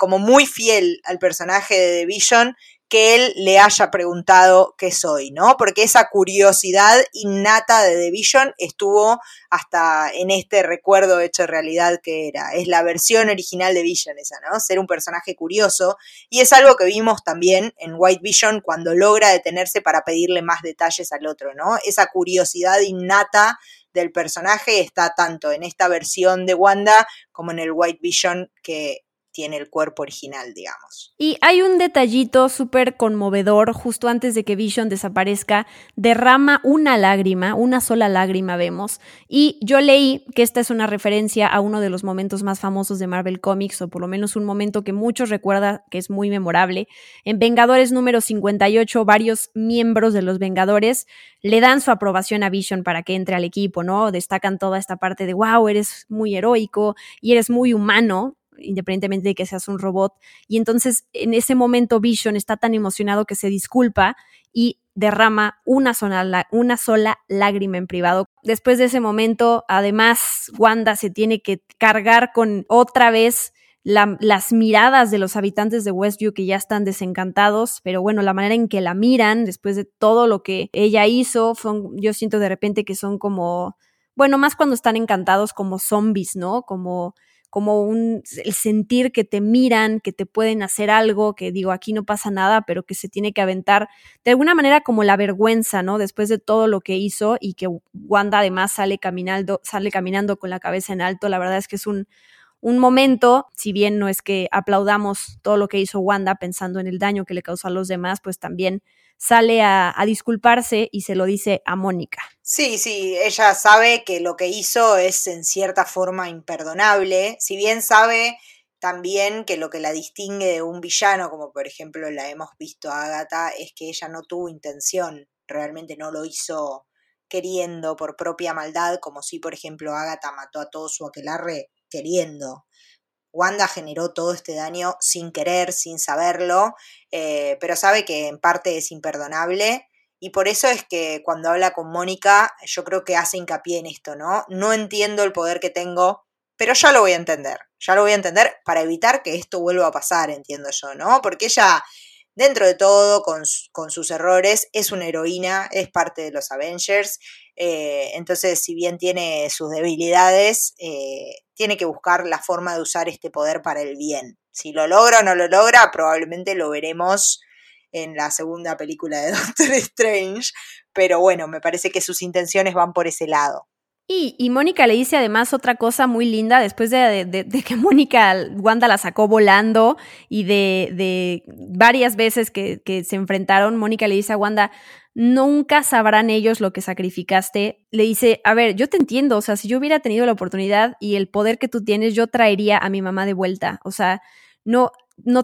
como muy fiel al personaje de The Vision, que él le haya preguntado qué soy, ¿no? Porque esa curiosidad innata de The Vision estuvo hasta en este recuerdo hecho realidad que era. Es la versión original de Vision esa, ¿no? Ser un personaje curioso. Y es algo que vimos también en White Vision cuando logra detenerse para pedirle más detalles al otro, ¿no? Esa curiosidad innata del personaje está tanto en esta versión de Wanda como en el White Vision que tiene el cuerpo original, digamos. Y hay un detallito súper conmovedor, justo antes de que Vision desaparezca, derrama una lágrima, una sola lágrima vemos, y yo leí que esta es una referencia a uno de los momentos más famosos de Marvel Comics, o por lo menos un momento que muchos recuerdan que es muy memorable. En Vengadores número 58, varios miembros de los Vengadores le dan su aprobación a Vision para que entre al equipo, ¿no? Destacan toda esta parte de, wow, eres muy heroico y eres muy humano, independientemente de que seas un robot. Y entonces en ese momento Vision está tan emocionado que se disculpa y derrama una sola lágrima en privado. Después de ese momento, además, Wanda se tiene que cargar con otra vez las miradas de los habitantes de Westview, que ya están desencantados, pero bueno, la manera en que la miran después de todo lo que ella hizo, yo siento de repente que son como, bueno, más cuando están encantados, como zombies, ¿no? Como el sentir que te miran, que te pueden hacer algo, que digo, aquí no pasa nada, pero que se tiene que aventar de alguna manera como la vergüenza, ¿no? Después de todo lo que hizo, y que Wanda además sale caminando con la cabeza en alto. La verdad es que es un momento, si bien no es que aplaudamos todo lo que hizo Wanda pensando en el daño que le causó a los demás, pues también sale a disculparse y se lo dice a Mónica. Sí, ella sabe que lo que hizo es en cierta forma imperdonable, si bien sabe también que lo que la distingue de un villano, como por ejemplo la hemos visto a Agatha, es que ella no tuvo intención, realmente no lo hizo queriendo por propia maldad, como si por ejemplo Agatha mató a todo su aquelarre queriendo. Wanda generó todo este daño sin querer, sin saberlo, pero sabe que en parte es imperdonable, y por eso es que cuando habla con Mónica yo creo que hace hincapié en esto, ¿no? No entiendo el poder que tengo, pero ya lo voy a entender para evitar que esto vuelva a pasar, entiendo yo, ¿no? Porque ella, dentro de todo, con sus errores, es una heroína, es parte de los Avengers, entonces si bien tiene sus debilidades, tiene que buscar la forma de usar este poder para el bien. Si lo logra o no lo logra, probablemente lo veremos en la segunda película de Doctor Strange, pero bueno, me parece que sus intenciones van por ese lado. Y Mónica le dice además otra cosa muy linda después de que Wanda la sacó volando y de varias veces que se enfrentaron. Mónica le dice a Wanda, nunca sabrán ellos lo que sacrificaste. Le dice, a ver, yo te entiendo, o sea, si yo hubiera tenido la oportunidad y el poder que tú tienes, yo traería a mi mamá de vuelta. O sea, no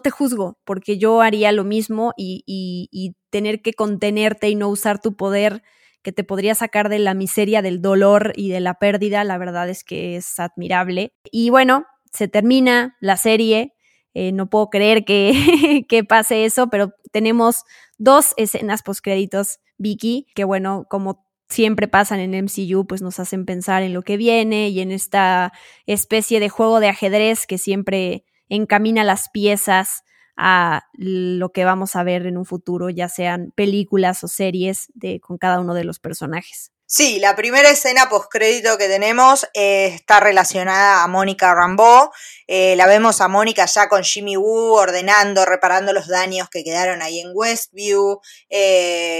te juzgo porque yo haría lo mismo y tener que contenerte y no usar tu poder que te podría sacar de la miseria, del dolor y de la pérdida, la verdad es que es admirable. Y bueno, se termina la serie, no puedo creer que pase eso, pero tenemos 2 escenas postcréditos, Vicky, que bueno, como siempre pasan en MCU, pues nos hacen pensar en lo que viene y en esta especie de juego de ajedrez que siempre encamina las piezas a lo que vamos a ver en un futuro, ya sean películas o series con cada uno de los personajes. Sí, la primera escena postcrédito que tenemos está relacionada a Mónica Rambeau. La vemos a Mónica ya con Jimmy Woo ordenando, reparando los daños que quedaron ahí en Westview,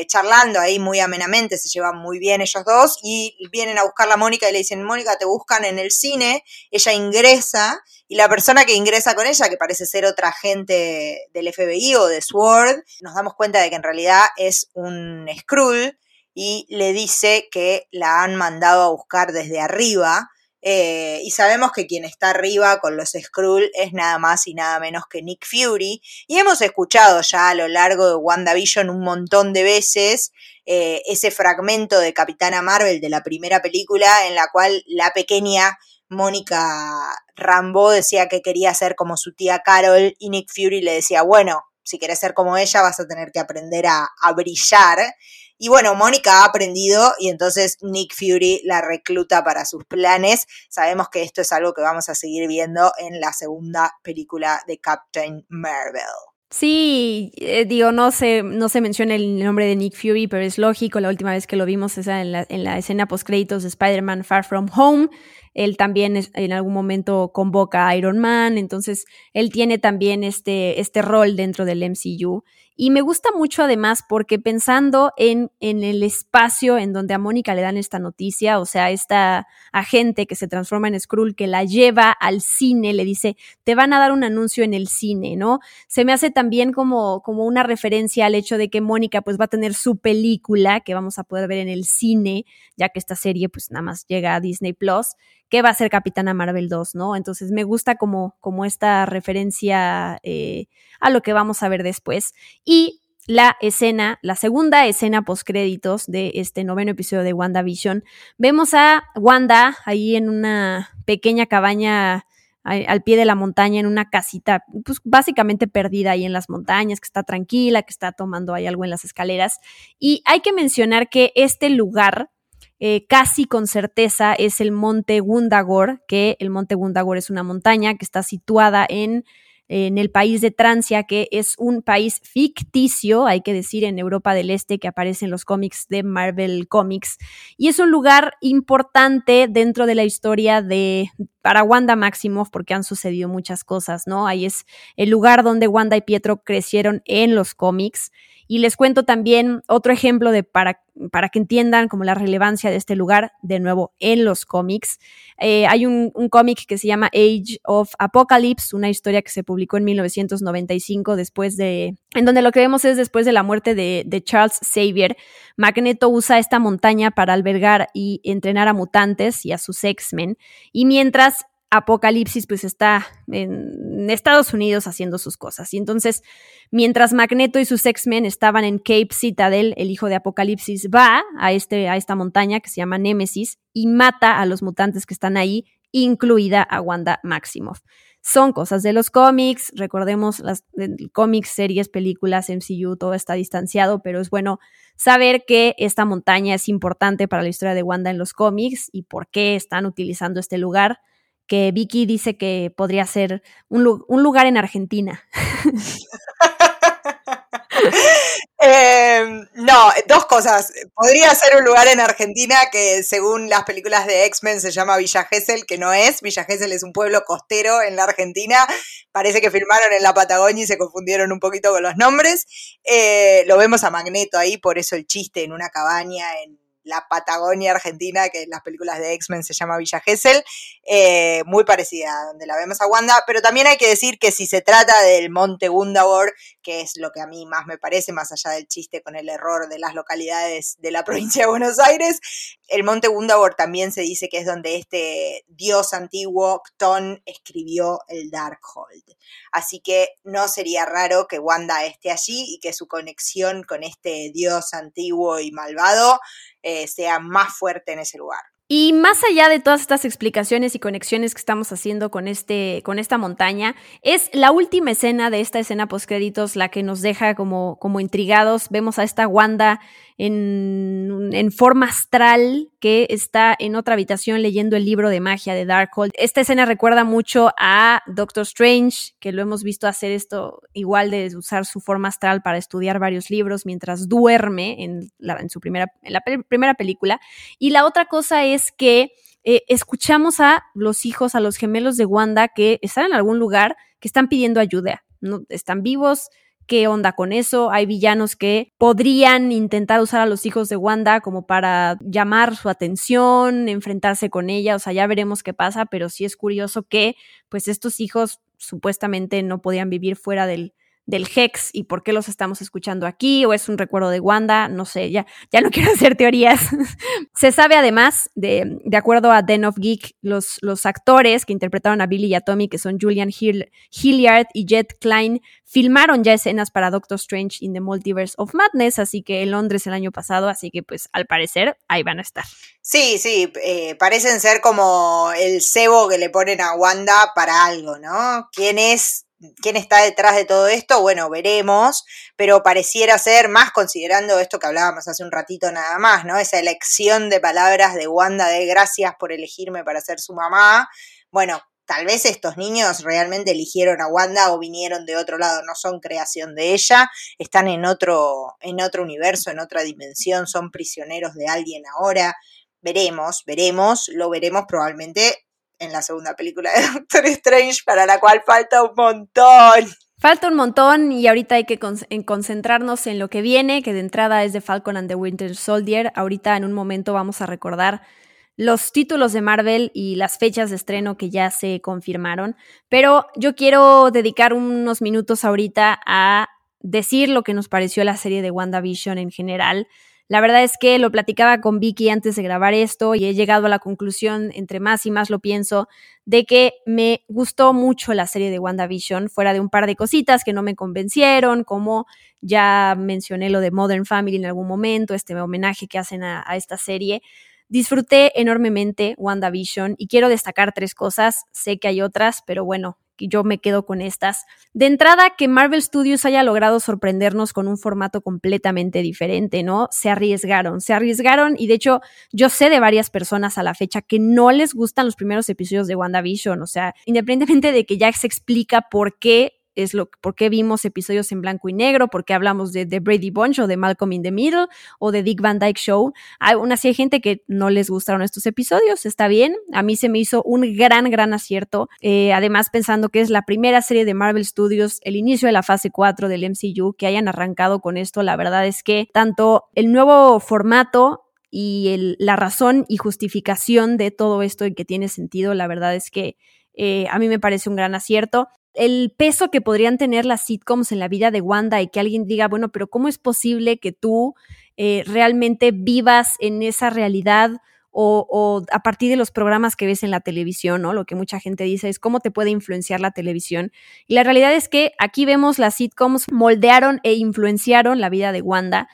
charlando ahí muy amenamente, se llevan muy bien ellos dos y vienen a buscarla a Mónica y le dicen, Mónica, te buscan en el cine. Ella ingresa y la persona que ingresa con ella, que parece ser otra agente del FBI o de SWORD, nos damos cuenta de que en realidad es un Skrull, y le dice que la han mandado a buscar desde arriba, y sabemos que quien está arriba con los Skrull es nada más y nada menos que Nick Fury, y hemos escuchado ya a lo largo de WandaVision un montón de veces ese fragmento de Capitana Marvel de la primera película en la cual la pequeña Mónica Rambeau decía que quería ser como su tía Carol y Nick Fury le decía, bueno, si querés ser como ella vas a tener que aprender a brillar. Y bueno, Mónica ha aprendido y entonces Nick Fury la recluta para sus planes. Sabemos que esto es algo que vamos a seguir viendo en la segunda película de Captain Marvel. Sí, digo, no se menciona el nombre de Nick Fury, pero es lógico. La última vez que lo vimos es en la escena postcréditos de Spider-Man Far From Home. Él también en algún momento convoca a Iron Man, entonces él tiene también este rol dentro del MCU. Y me gusta mucho además porque pensando en el espacio en donde a Mónica le dan esta noticia, o sea, esta agente que se transforma en Skrull, que la lleva al cine, le dice, te van a dar un anuncio en el cine, ¿no? Se me hace también como una referencia al hecho de que Mónica pues va a tener su película que vamos a poder ver en el cine, ya que esta serie pues nada más llega a Disney Plus, que va a ser Capitana Marvel 2, ¿no? Entonces me gusta como esta referencia a lo que vamos a ver después. Y la segunda escena postcréditos de este 9º episodio de WandaVision, vemos a Wanda ahí en una pequeña cabaña al pie de la montaña, en una casita, pues básicamente perdida ahí en las montañas, que está tranquila, que está tomando ahí algo en las escaleras. Y hay que mencionar que este lugar, casi con certeza es el Monte Gundagor, que el Monte Gundagor es una montaña que está situada en el país de Trancia, que es un país ficticio, hay que decir, en Europa del Este, que aparece en los cómics de Marvel Comics, y es un lugar importante dentro de la historia para Wanda Maximoff, porque han sucedido muchas cosas, ¿no? Ahí es el lugar donde Wanda y Pietro crecieron en los cómics, y les cuento también otro ejemplo para que entiendan como la relevancia de este lugar, de nuevo, en los cómics. Hay un cómic que se llama Age of Apocalypse, una historia que se publicó en 1995, en donde lo que vemos es después de la muerte de Charles Xavier, Magneto usa esta montaña para albergar y entrenar a mutantes y a sus X-Men, y mientras Apocalipsis pues está en Estados Unidos haciendo sus cosas. Y entonces, mientras Magneto y sus X-Men estaban en Cape Citadel, el hijo de Apocalipsis va a esta montaña que se llama Némesis y mata a los mutantes que están ahí, incluida a Wanda Maximoff. Son cosas de los cómics, recordemos las cómics, series, películas, MCU, todo está distanciado, pero es bueno saber que esta montaña es importante para la historia de Wanda en los cómics y por qué están utilizando este lugar, que Vicky dice que podría ser un lugar en Argentina. No, 2 cosas. Podría ser un lugar en Argentina que según las películas de X-Men se llama Villa Gesell, que no es. Villa Gesell es un pueblo costero en la Argentina. Parece que filmaron en la Patagonia y se confundieron un poquito con los nombres. Lo vemos a Magneto ahí, por eso el chiste, en una cabaña en la Patagonia argentina, que en las películas de X-Men se llama Villa Gesell, muy parecida, donde la vemos a Wanda, pero también hay que decir que si se trata del Monte Gundabor, que es lo que a mí más me parece, más allá del chiste con el error de las localidades de la provincia de Buenos Aires, el Monte Gundabor también se dice que es donde este dios antiguo, Chthon, escribió el Darkhold. Así que no sería raro que Wanda esté allí y que su conexión con este dios antiguo y malvado sea más fuerte en ese lugar. Y más allá de todas estas explicaciones y conexiones que estamos haciendo con esta montaña, es la última escena de esta escena postcréditos la que nos deja como intrigados. Vemos a esta Wanda en forma astral que está en otra habitación leyendo el libro de magia de Darkhold. Esta escena recuerda mucho a Doctor Strange, que lo hemos visto hacer esto igual, de usar su forma astral para estudiar varios libros mientras duerme en la primera película. Y la otra cosa es que escuchamos a los gemelos de Wanda que están en algún lugar, que están pidiendo ayuda, ¿no? Están vivos, ¿qué onda con eso? Hay villanos que podrían intentar usar a los hijos de Wanda como para llamar su atención, enfrentarse con ella, o sea, ya veremos qué pasa, pero sí es curioso que pues estos hijos supuestamente no podían vivir fuera del Hex, y por qué los estamos escuchando aquí, o es un recuerdo de Wanda, no sé, ya no quiero hacer teorías. Se sabe además, de acuerdo a Den of Geek, los actores que interpretaron a Billy y a Tommy, que son Julian Hilliard y Jed Klein, filmaron ya escenas para Doctor Strange in the Multiverse of Madness, así que en Londres el año pasado, así que pues al parecer ahí van a estar. Sí, parecen ser como el cebo que le ponen a Wanda para algo, ¿no? ¿Quién está detrás de todo esto? Bueno, veremos, pero pareciera ser más considerando esto que hablábamos hace un ratito nada más, ¿no? Esa elección de palabras de Wanda de gracias por elegirme para ser su mamá. Bueno, tal vez estos niños realmente eligieron a Wanda o vinieron de otro lado, no son creación de ella, están en otro universo, en otra dimensión, son prisioneros de alguien ahora. Veremos, lo veremos probablemente en la segunda película de Doctor Strange, para la cual falta un montón. Y ahorita hay que concentrarnos en lo que viene, que de entrada es de Falcon and the Winter Soldier. Ahorita en un momento vamos a recordar los títulos de Marvel y las fechas de estreno que ya se confirmaron, pero yo quiero dedicar unos minutos ahorita a decir lo que nos pareció la serie de WandaVision en general. La verdad es que lo platicaba con Vicky antes de grabar esto y he llegado a la conclusión, entre más y más lo pienso, de que me gustó mucho la serie de WandaVision, fuera de un par de cositas que no me convencieron, como ya mencioné lo de Modern Family en algún momento, este homenaje que hacen a esta serie. Disfruté enormemente WandaVision y quiero destacar tres cosas, sé que hay otras, pero bueno, yo me quedo con estas. De entrada, que Marvel Studios haya logrado sorprendernos con un formato completamente diferente, ¿no? Se arriesgaron y de hecho yo sé de varias personas a la fecha que no les gustan los primeros episodios de WandaVision, o sea, independientemente de que ya se explica por qué vimos episodios en blanco y negro, por qué hablamos de The Brady Bunch o de Malcolm in the Middle o de Dick Van Dyke Show. Aún así hay gente que no les gustaron estos episodios, está bien. A mí se me hizo un gran acierto. Además, pensando que es la primera serie de Marvel Studios, el inicio de la fase 4 del MCU, que hayan arrancado con esto, la verdad es que tanto el nuevo formato y la razón y justificación de todo esto y que tiene sentido, la verdad es que a mí me parece un gran acierto. El peso que podrían tener las sitcoms en la vida de Wanda y que alguien diga, bueno, pero ¿cómo es posible que tú realmente vivas en esa realidad o a partir de los programas que ves en la televisión, ¿no? Lo que mucha gente dice es cómo te puede influenciar la televisión. Y la realidad es que aquí vemos las sitcoms moldearon e influenciaron la vida de Wanda,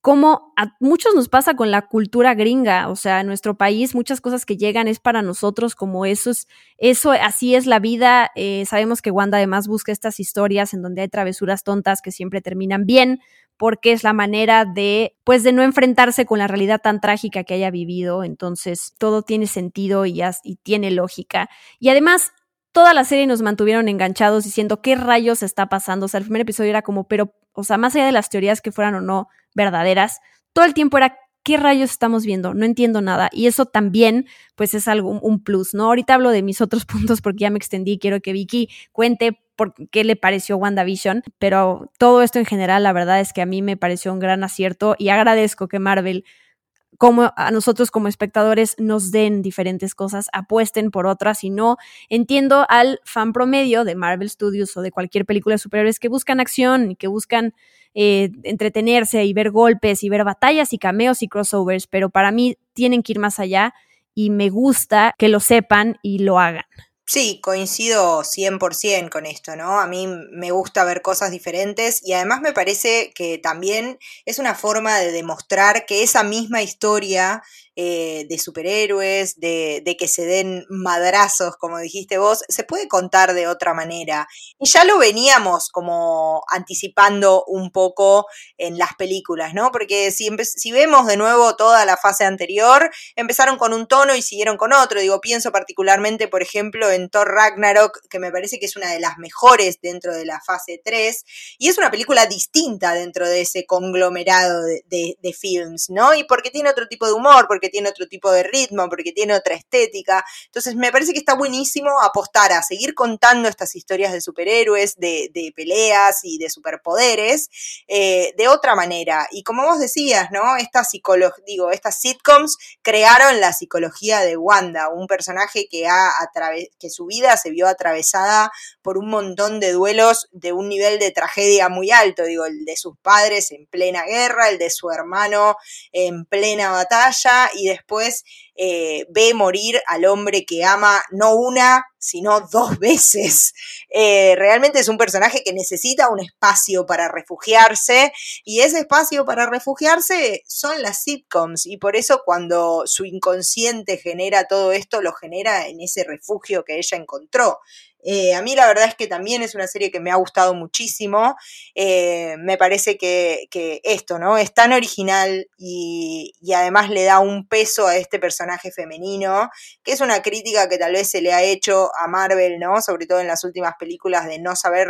como a muchos nos pasa con la cultura gringa, o sea, en nuestro país muchas cosas que llegan es para nosotros como eso así es la vida. Sabemos que Wanda además busca estas historias en donde hay travesuras tontas que siempre terminan bien, porque es la manera de no enfrentarse con la realidad tan trágica que haya vivido, entonces todo tiene sentido y tiene lógica. Y además toda la serie nos mantuvieron enganchados diciendo qué rayos está pasando, o sea, el primer episodio era como, pero, o sea, más allá de las teorías que fueran o no verdaderas, todo el tiempo era ¿qué rayos estamos viendo? No entiendo nada. Y eso también, pues, es algo, un plus, ¿no? Ahorita hablo de mis otros puntos porque ya me extendí. Quiero que Vicky cuente por qué le pareció WandaVision. Pero todo esto en general, la verdad es que a mí me pareció un gran acierto y agradezco que Marvel como a nosotros como espectadores nos den diferentes cosas, apuesten por otras y no entiendo al fan promedio de Marvel Studios o de cualquier película de superhéroes que buscan acción y que buscan entretenerse y ver golpes y ver batallas y cameos y crossovers, pero para mí tienen que ir más allá y me gusta que lo sepan y lo hagan. Sí, coincido 100% con esto, ¿no? A mí me gusta ver cosas diferentes y además me parece que también es una forma de demostrar que esa misma historia de superhéroes, de que se den madrazos, como dijiste vos, se puede contar de otra manera. Y ya lo veníamos como anticipando un poco en las películas, ¿no? Porque si vemos de nuevo toda la fase anterior, empezaron con un tono y siguieron con otro. Digo, pienso particularmente, por ejemplo, en Thor Ragnarok, que me parece que es una de las mejores dentro de la fase 3, y es una película distinta dentro de ese conglomerado de films, ¿no? Y porque tiene otro tipo de humor, porque tiene otro tipo de ritmo, porque tiene otra estética. Entonces me parece que está buenísimo apostar a seguir contando estas historias de superhéroes, de peleas y de superpoderes de otra manera. Y como vos decías, ¿no? Estas sitcoms crearon la psicología de Wanda, un personaje que su vida se vio atravesada por un montón de duelos de un nivel de tragedia muy alto, digo, el de sus padres en plena guerra, el de su hermano en plena batalla y después ve morir al hombre que ama no una, sino dos veces. Realmente es un personaje que necesita un espacio para refugiarse y ese espacio para refugiarse son las sitcoms y por eso cuando su inconsciente genera todo esto, lo genera en ese refugio que ella encontró. A mí la verdad es que también es una serie que me ha gustado muchísimo. Me parece que esto, ¿no? Es tan original y además le da un peso a este personaje femenino, que es una crítica que tal vez se le ha hecho a Marvel, ¿no? Sobre todo en las últimas películas, de no saber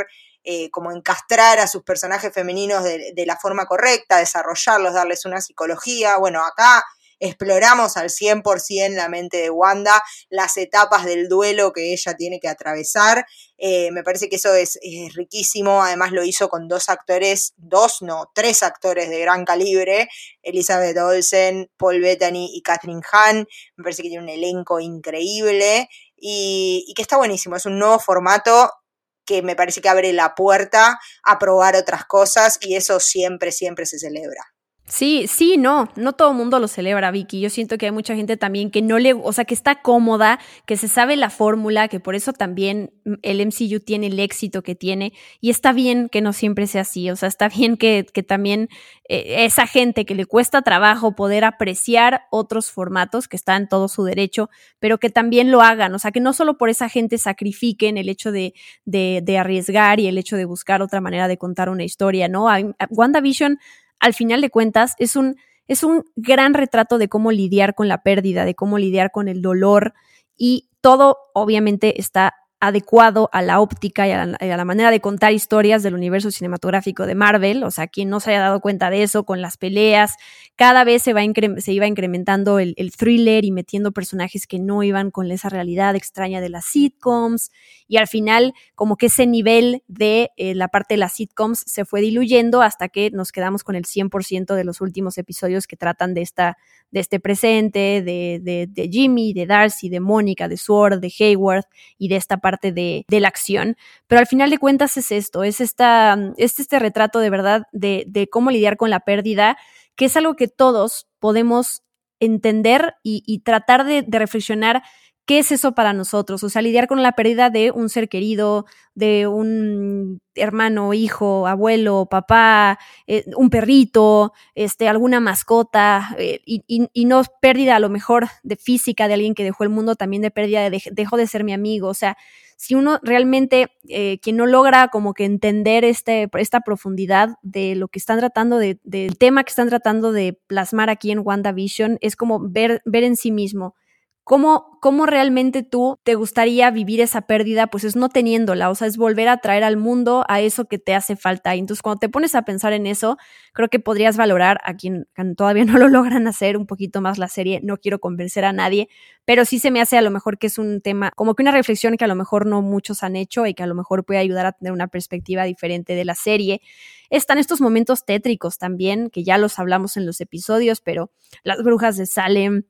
como encastrar a sus personajes femeninos de la forma correcta, desarrollarlos, darles una psicología. Bueno, acá exploramos al 100% la mente de Wanda, las etapas del duelo que ella tiene que atravesar. Me parece que eso es riquísimo. Además lo hizo con tres actores de gran calibre, Elizabeth Olsen, Paul Bettany y Katherine Hahn. Me parece que tiene un elenco increíble y que está buenísimo. Es un nuevo formato que me parece que abre la puerta a probar otras cosas y eso siempre, siempre se celebra. Sí, no todo el mundo lo celebra, Vicky. Yo siento que hay mucha gente también que no le, o sea, que está cómoda, que se sabe la fórmula, que por eso también el MCU tiene el éxito que tiene y está bien que no siempre sea así, o sea, está bien que también esa gente que le cuesta trabajo poder apreciar otros formatos, que está en todo su derecho, pero que también lo hagan, o sea, que no solo por esa gente sacrifiquen el hecho de arriesgar y el hecho de buscar otra manera de contar una historia, ¿no? WandaVision, al final de cuentas, es un gran retrato de cómo lidiar con la pérdida, de cómo lidiar con el dolor y todo obviamente está adecuado a la óptica y a la manera de contar historias del universo cinematográfico de Marvel. O sea, quien no se haya dado cuenta de eso con las peleas, cada vez se iba incrementando el thriller y metiendo personajes que no iban con esa realidad extraña de las sitcoms y al final como que ese nivel de la parte de las sitcoms se fue diluyendo hasta que nos quedamos con el 100% de los últimos episodios que tratan de este presente, de Jimmy, de Darcy, de Mónica, de Sword, de Hayward y de esta parte de la acción, pero al final de cuentas es esto, es este retrato de verdad de cómo lidiar con la pérdida, que es algo que todos podemos entender y tratar de reflexionar qué es eso para nosotros, o sea, lidiar con la pérdida de un ser querido, de un hermano, hijo, abuelo, papá, un perrito, alguna mascota, y no pérdida a lo mejor de física de alguien que dejó el mundo, también de pérdida de dejó de ser mi amigo, o sea, si uno realmente, quien no logra como que entender esta profundidad de lo que están tratando, del tema que están tratando de plasmar aquí en WandaVision, es como ver en sí mismo ¿Cómo realmente tú te gustaría vivir esa pérdida? Pues es no teniéndola, o sea, es volver a traer al mundo a eso que te hace falta. Y entonces cuando te pones a pensar en eso, creo que podrías valorar a quien todavía no lo logran hacer un poquito más la serie. No quiero convencer a nadie, pero sí se me hace a lo mejor que es un tema, como que una reflexión que a lo mejor no muchos han hecho y que a lo mejor puede ayudar a tener una perspectiva diferente de la serie. Están estos momentos tétricos también, que ya los hablamos en los episodios, pero las brujas de Salem,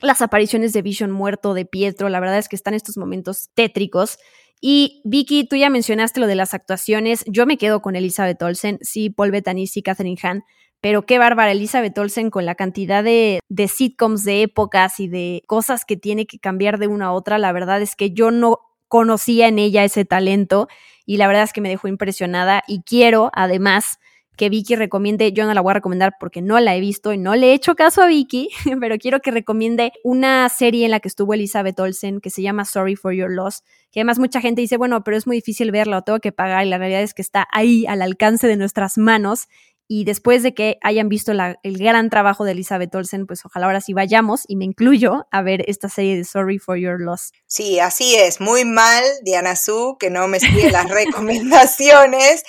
las apariciones de Vision muerto, de Pietro, la verdad es que están estos momentos tétricos. Y Vicky, tú ya mencionaste lo de las actuaciones, yo me quedo con Elizabeth Olsen, sí, Paul Bettany, sí, Katherine Hahn, pero qué bárbara Elizabeth Olsen con la cantidad de sitcoms, de épocas y de cosas que tiene que cambiar de una a otra. La verdad es que yo no conocía en ella ese talento y la verdad es que me dejó impresionada y quiero, además, que Vicky recomiende, yo no la voy a recomendar porque no la he visto y no le he hecho caso a Vicky, pero quiero que recomiende una serie en la que estuvo Elizabeth Olsen que se llama Sorry for Your Loss, que además mucha gente dice, bueno, pero es muy difícil verla o tengo que pagar, y la realidad es que está ahí al alcance de nuestras manos. Y después de que hayan visto el gran trabajo de Elizabeth Olsen, pues ojalá ahora sí vayamos, y me incluyo, a ver esta serie de Sorry for Your Loss. Sí, así es, muy mal Diana Su, que no me sigue las recomendaciones.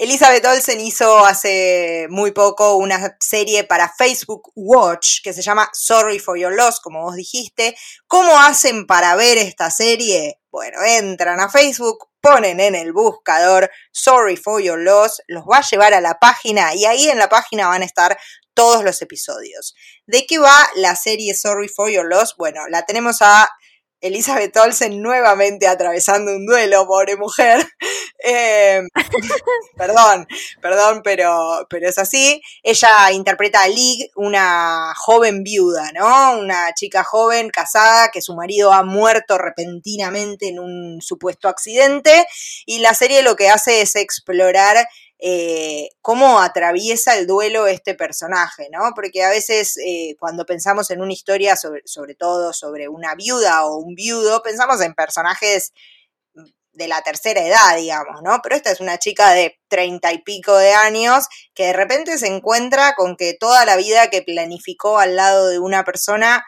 Elizabeth Olsen hizo hace muy poco una serie para Facebook Watch que se llama Sorry for Your Loss, como vos dijiste. ¿Cómo hacen para ver esta serie? Bueno, entran a Facebook, ponen en el buscador Sorry for Your Loss, los va a llevar a la página y ahí en la página van a estar todos los episodios. ¿De qué va la serie Sorry for Your Loss? Bueno, la tenemos a Elizabeth Olsen nuevamente atravesando un duelo, pobre mujer. Perdón, pero es así. Ella interpreta a Lig, una joven viuda, ¿no? Una chica joven casada que su marido ha muerto repentinamente en un supuesto accidente. Y la serie lo que hace es explorar cómo atraviesa el duelo este personaje, ¿no? Porque a veces cuando pensamos en una historia, sobre todo sobre una viuda o un viudo, pensamos en personajes de la tercera edad, digamos, ¿no? Pero esta es una chica de 30 y pico de años que de repente se encuentra con que toda la vida que planificó al lado de una persona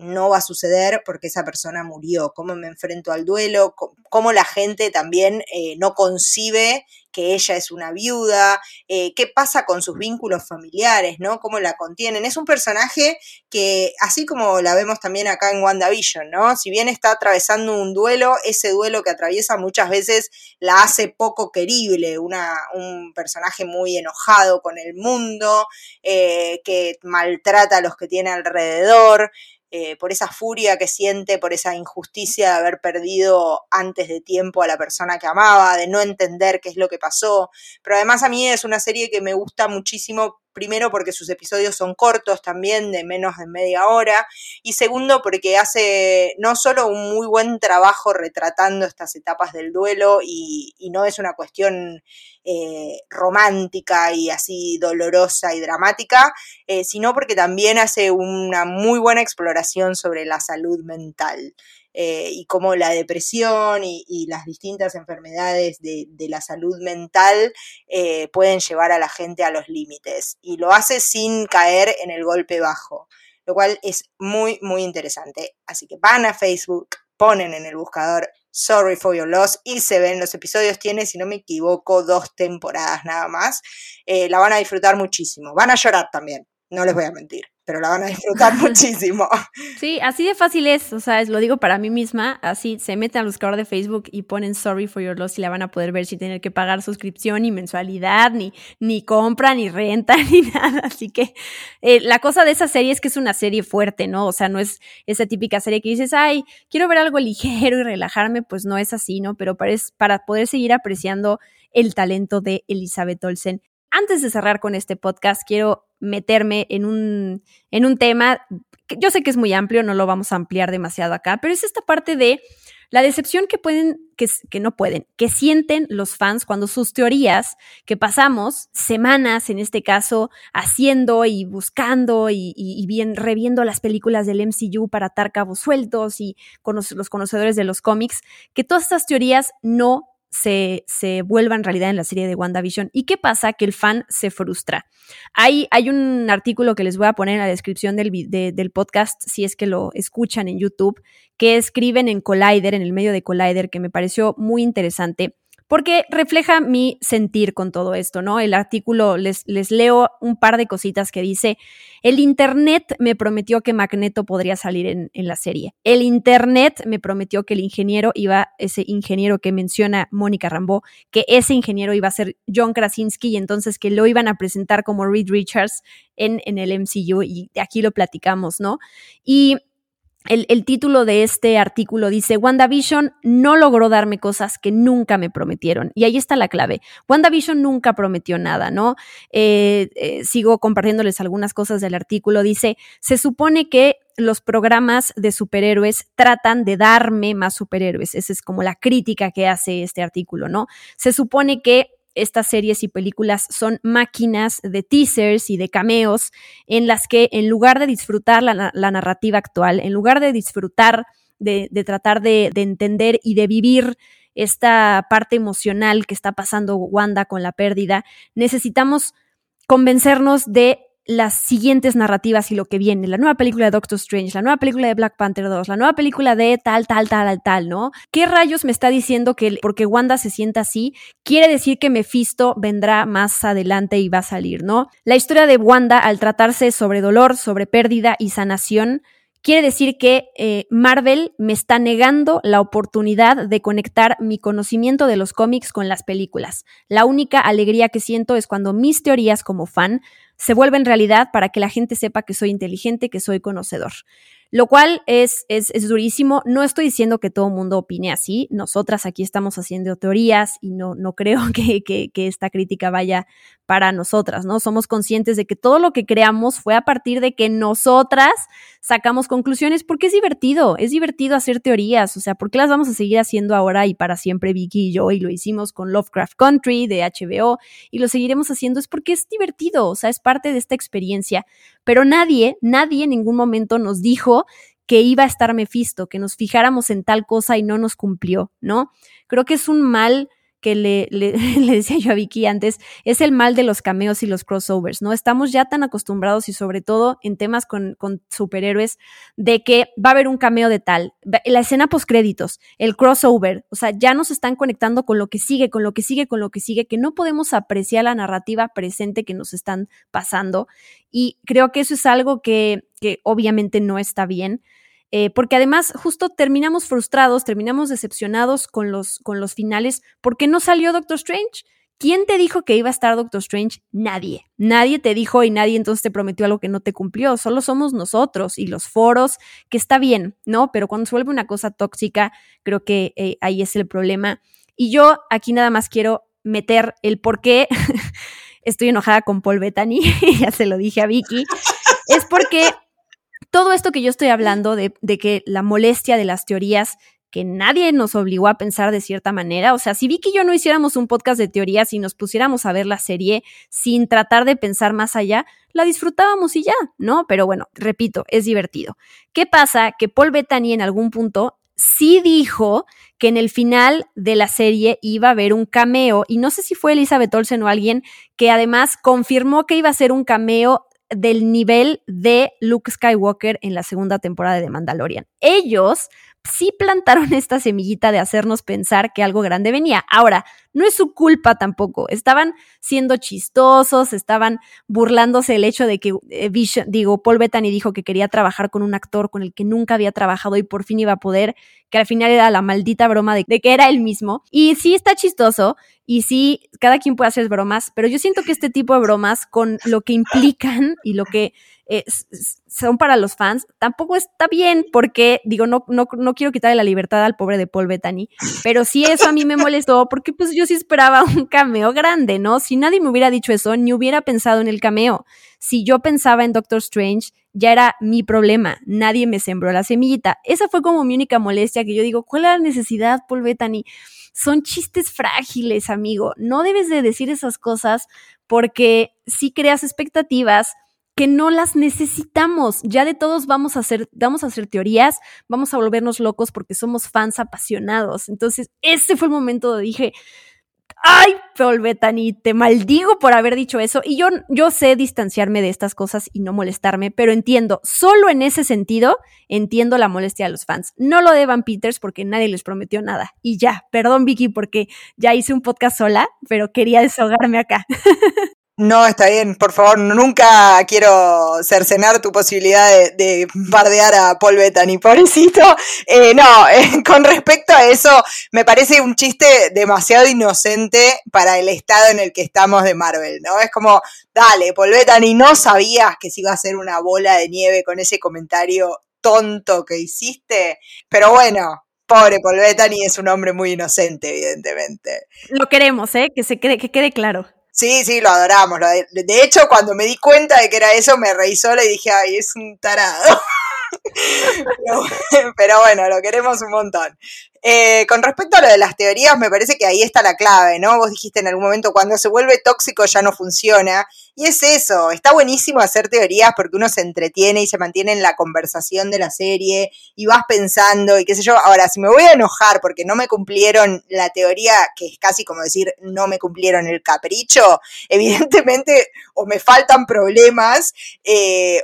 no va a suceder porque esa persona murió. ¿Cómo me enfrento al duelo? ¿Cómo la gente también no concibe que ella es una viuda? ¿Qué pasa con sus vínculos familiares, ¿no? ¿Cómo la contienen? Es un personaje que, así como la vemos también acá en WandaVision, ¿no? Si bien está atravesando un duelo, ese duelo que atraviesa muchas veces la hace poco querible, un personaje muy enojado con el mundo, que maltrata a los que tiene alrededor, por esa furia que siente, por esa injusticia de haber perdido antes de tiempo a la persona que amaba, de no entender qué es lo que pasó. Pero además a mí es una serie que me gusta muchísimo, primero porque sus episodios son cortos también, de menos de media hora, y segundo porque hace no solo un muy buen trabajo retratando estas etapas del duelo y no es una cuestión romántica y así dolorosa y dramática, sino porque también hace una muy buena exploración sobre la salud mental y cómo la depresión y las distintas enfermedades de la salud mental pueden llevar a la gente a los límites, y lo hace sin caer en el golpe bajo, lo cual es muy, muy interesante. Así que van a Facebook, ponen en el buscador Sorry for Your Loss y se ven los episodios. Tiene, si no me equivoco, 2 temporadas nada más. La van a disfrutar muchísimo. Van a llorar también, no les voy a mentir, pero la van a disfrutar muchísimo. Sí, así de fácil es, o sea, lo digo para mí misma, así se meten al buscador de Facebook y ponen Sorry for Your Loss y la van a poder ver sin tener que pagar suscripción, ni mensualidad, ni compra, ni renta, ni nada. Así que la cosa de esa serie es que es una serie fuerte, ¿no? O sea, no es esa típica serie que dices, ay, quiero ver algo ligero y relajarme, pues no es así, ¿no? Pero para poder seguir apreciando el talento de Elizabeth Olsen. Antes de cerrar con este podcast, quiero meterme en un tema que yo sé que es muy amplio, no lo vamos a ampliar demasiado acá, pero es esta parte de la decepción que sienten los fans cuando sus teorías, que pasamos semanas en este caso haciendo y buscando y reviendo las películas del MCU para atar cabos sueltos y con los conocedores de los cómics, que todas estas teorías no se vuelvan realidad en la serie de WandaVision. ¿Y qué pasa? Que el fan se frustra. Hay un artículo que les voy a poner en la descripción del podcast, si es que lo escuchan en YouTube, que escriben en Collider, en el medio de Collider, que me pareció muy interesante, porque refleja mi sentir con todo esto, ¿no? El artículo, les leo un par de cositas que dice: el internet me prometió que Magneto podría salir en la serie. El internet me prometió que ese ingeniero que menciona Mónica Rambeau, que ese ingeniero iba a ser John Krasinski, y entonces que lo iban a presentar como Reed Richards en el MCU, y aquí lo platicamos, ¿no? Y el título de este artículo dice: WandaVision no logró darme cosas que nunca me prometieron. Y ahí está la clave. WandaVision nunca prometió nada, ¿no? Sigo compartiéndoles algunas cosas del artículo. Dice: se supone que los programas de superhéroes tratan de darme más superhéroes. Esa es como la crítica que hace este artículo, ¿no? Se supone que estas series y películas son máquinas de teasers y de cameos en las que, en lugar de disfrutar la narrativa actual, en lugar de disfrutar de tratar de entender y de vivir esta parte emocional que está pasando Wanda con la pérdida, necesitamos convencernos de las siguientes narrativas y lo que viene, la nueva película de Doctor Strange, la nueva película de Black Panther 2, la nueva película de tal, ¿no? ¿Qué rayos me está diciendo que porque Wanda se sienta así, quiere decir que Mephisto vendrá más adelante y va a salir, ¿no? La historia de Wanda, al tratarse sobre dolor, sobre pérdida y sanación, quiere decir que Marvel me está negando la oportunidad de conectar mi conocimiento de los cómics con las películas. La única alegría que siento es cuando mis teorías como fan se vuelven realidad para que la gente sepa que soy inteligente, que soy conocedor. Lo cual es durísimo. No estoy diciendo que todo el mundo opine así. Nosotras aquí estamos haciendo teorías y no creo que esta crítica vaya para nosotras, ¿no? Somos conscientes de que todo lo que creamos fue a partir de que nosotras sacamos conclusiones, porque es divertido hacer teorías. O sea, ¿por qué las vamos a seguir haciendo ahora y para siempre Vicky y yo? Y lo hicimos con Lovecraft Country de HBO y lo seguiremos haciendo, es porque es divertido, o sea, es parte de esta experiencia. Pero nadie en ningún momento nos dijo que iba a estar Mephisto, que nos fijáramos en tal cosa y no nos cumplió, ¿no? Creo que es un mal que le decía yo a Vicky antes, es el mal de los cameos y los crossovers, ¿no? Estamos ya tan acostumbrados, y sobre todo en temas con superhéroes, de que va a haber un cameo de tal, la escena postcréditos, el crossover, o sea, ya nos están conectando con lo que sigue, que no podemos apreciar la narrativa presente que nos están pasando, y creo que eso es algo que obviamente no está bien. Porque además justo terminamos frustrados, terminamos decepcionados con los finales, porque no salió Doctor Strange. ¿Quién te dijo que iba a estar Doctor Strange? Nadie. Nadie te dijo, y nadie entonces te prometió algo que no te cumplió. Solo somos nosotros y los foros, que está bien, ¿no? Pero cuando se vuelve una cosa tóxica, creo que ahí es el problema. Y yo aquí nada más quiero meter el por qué estoy enojada con Paul Bettany, ya se lo dije a Vicky, es porque todo esto que yo estoy hablando de que la molestia de las teorías, que nadie nos obligó a pensar de cierta manera, o sea, si Vicky y yo no hiciéramos un podcast de teorías y nos pusiéramos a ver la serie sin tratar de pensar más allá, la disfrutábamos y ya, ¿no? Pero bueno, repito, es divertido. ¿Qué pasa? Que Paul Bettany en algún punto sí dijo que en el final de la serie iba a haber un cameo, y no sé si fue Elizabeth Olsen o alguien, que además confirmó que iba a ser un cameo del nivel de Luke Skywalker en la segunda temporada de The Mandalorian. Ellos sí plantaron esta semillita de hacernos pensar que algo grande venía. Ahora, no es su culpa tampoco. Estaban siendo chistosos, estaban burlándose el hecho de que Paul Bettany dijo que quería trabajar con un actor con el que nunca había trabajado y por fin iba a poder, que al final era la maldita broma de que era él mismo. Y sí está chistoso, y sí, cada quien puede hacer bromas, pero yo siento que este tipo de bromas, con lo que implican y lo que son para los fans, tampoco está bien, porque digo, no quiero quitarle la libertad al pobre de Paul Bettany, pero sí eso a mí me molestó, porque pues yo sí esperaba un cameo grande, ¿no? Si nadie me hubiera dicho eso, ni hubiera pensado en el cameo. Si yo pensaba en Doctor Strange, ya era mi problema, nadie me sembró la semillita. Esa fue como mi única molestia, que yo digo, ¿cuál era la necesidad, Paul Bettany? Son chistes frágiles, amigo, no debes de decir esas cosas, porque sí creas expectativas que no las necesitamos. Ya de todos vamos a hacer teorías, vamos a volvernos locos porque somos fans apasionados. Entonces, ese fue el momento donde dije, ¡ay, Paul Bettany! Te maldigo por haber dicho eso. Y yo sé distanciarme de estas cosas y no molestarme, pero entiendo, solo en ese sentido, entiendo la molestia de los fans. No lo de Evan Peters porque nadie les prometió nada. Y ya, perdón, Vicky, porque ya hice un podcast sola, pero quería desahogarme acá. No, está bien, por favor, nunca quiero cercenar tu posibilidad de bardear a Paul Bettany, pobrecito. Con respecto a eso, me parece un chiste demasiado inocente para el estado en el que estamos de Marvel, ¿no? Es como, dale, Paul Bettany, no sabías que se iba a hacer una bola de nieve con ese comentario tonto que hiciste, pero bueno. Pobre Paul Bettany, es un hombre muy inocente, evidentemente. Lo queremos, que quede claro. Sí, sí, lo adoramos. De hecho, cuando me di cuenta de que era eso, me reí sola y dije, ay, es un tarado. pero bueno, lo queremos un montón. Con respecto a lo de las teorías, me parece que ahí está la clave, ¿no? Vos dijiste en algún momento, cuando se vuelve tóxico ya no funciona. Y es eso, está buenísimo hacer teorías porque uno se entretiene y se mantiene en la conversación de la serie y vas pensando y qué sé yo. Ahora, si me voy a enojar porque no me cumplieron la teoría, que es casi como decir no me cumplieron el capricho, evidentemente o me faltan problemas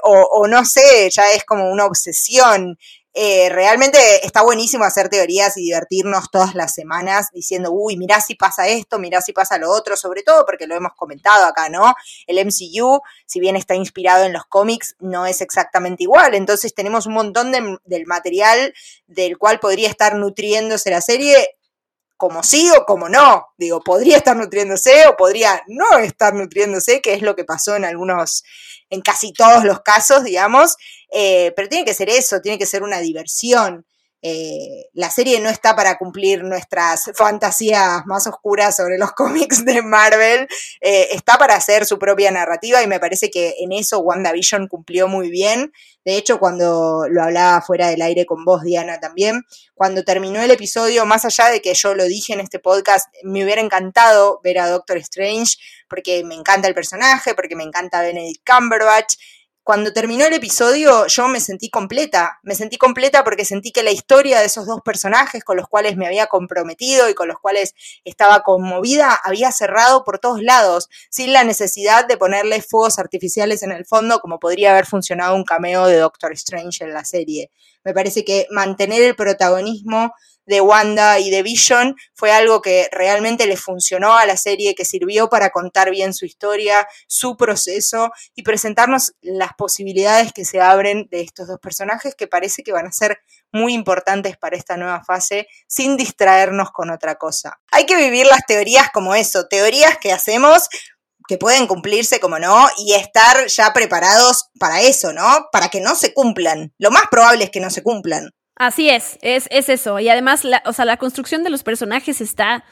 o no sé, ya es como una obsesión. Realmente está buenísimo hacer teorías y divertirnos todas las semanas diciendo, uy, mirá si pasa esto, mirá si pasa lo otro, sobre todo porque lo hemos comentado acá, ¿no? El MCU, si bien está inspirado en los cómics, no es exactamente igual, entonces tenemos un montón del material del cual podría estar nutriéndose la serie, como sí o como no, digo, podría estar nutriéndose o podría no estar nutriéndose, que es lo que pasó en casi todos los casos, digamos, pero tiene que ser eso, tiene que ser una diversión. La serie no está para cumplir nuestras fantasías más oscuras sobre los cómics de Marvel, está para hacer su propia narrativa y me parece que en eso WandaVision cumplió muy bien. De hecho, cuando lo hablaba fuera del aire con vos, Diana, también, cuando terminó el episodio, más allá de que yo lo dije en este podcast, me hubiera encantado ver a Doctor Strange porque me encanta el personaje, porque me encanta Benedict Cumberbatch. Cuando terminó el episodio yo me sentí completa porque sentí que la historia de esos dos personajes con los cuales me había comprometido y con los cuales estaba conmovida había cerrado por todos lados, sin la necesidad de ponerle fuegos artificiales en el fondo como podría haber funcionado un cameo de Doctor Strange en la serie. Me parece que mantener el protagonismo de Wanda y de Vision fue algo que realmente le funcionó a la serie, que sirvió para contar bien su historia, su proceso y presentarnos las posibilidades que se abren de estos dos personajes que parece que van a ser muy importantes para esta nueva fase sin distraernos con otra cosa. Hay que vivir las teorías como eso, teorías que hacemos que pueden cumplirse como no y estar ya preparados para eso, ¿no? Para que no se cumplan. Lo más probable es que no se cumplan. Así es eso. Y además, la construcción de los personajes está,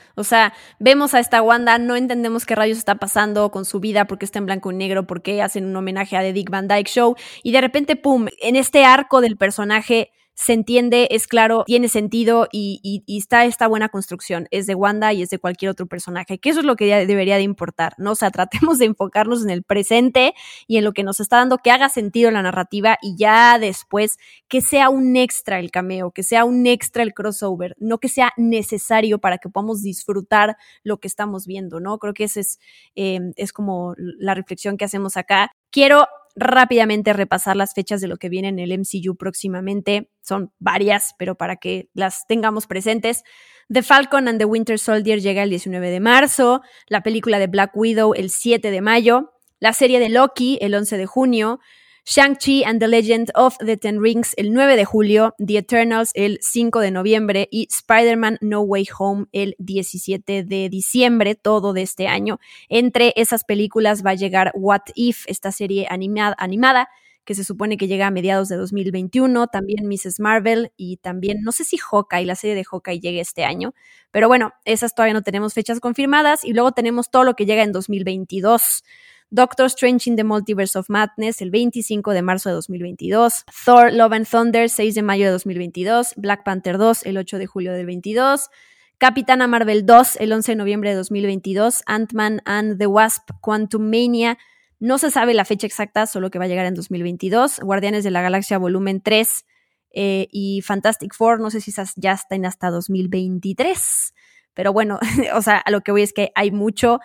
vemos a esta Wanda, no entendemos qué rayos está pasando con su vida, por qué está en blanco y negro, por qué hacen un homenaje a The Dick Van Dyke Show, y de repente, pum, en este arco del personaje se entiende, es claro, tiene sentido y está esta buena construcción. Es de Wanda y es de cualquier otro personaje, que eso es lo que debería de importar, ¿no? Tratemos de enfocarnos en el presente y en lo que nos está dando, que haga sentido la narrativa y ya después que sea un extra el cameo, que sea un extra el crossover, no que sea necesario para que podamos disfrutar lo que estamos viendo, ¿no? Creo que esa es como la reflexión que hacemos acá. Quiero rápidamente repasar las fechas de lo que viene en el MCU próximamente. Son varias, pero para que las tengamos presentes. The Falcon and the Winter Soldier llega el 19 de marzo, la película de Black Widow el 7 de mayo, la serie de Loki el 11 de junio, Shang-Chi and the Legend of the Ten Rings el 9 de julio, The Eternals el 5 de noviembre y Spider-Man No Way Home el 17 de diciembre, todo de este año. Entre esas películas va a llegar What If, esta serie animada que se supone que llega a mediados de 2021, también Mrs. Marvel y también, no sé si Hawkeye, la serie de Hawkeye llegue este año, pero bueno, esas todavía no tenemos fechas confirmadas y luego tenemos todo lo que llega en 2022. Doctor Strange in the Multiverse of Madness el 25 de marzo de 2022, Thor Love and Thunder 6 de mayo de 2022, Black Panther 2 el 8 de julio del 22, Capitana Marvel 2 el 11 de noviembre de 2022, Ant-Man and the Wasp Quantumania No se sabe la fecha exacta, solo que va a llegar en 2022. Guardianes de la Galaxia Volumen 3 y Fantastic Four, no sé si esas ya están hasta 2023. Pero bueno, o sea, a lo que voy es que hay mucho.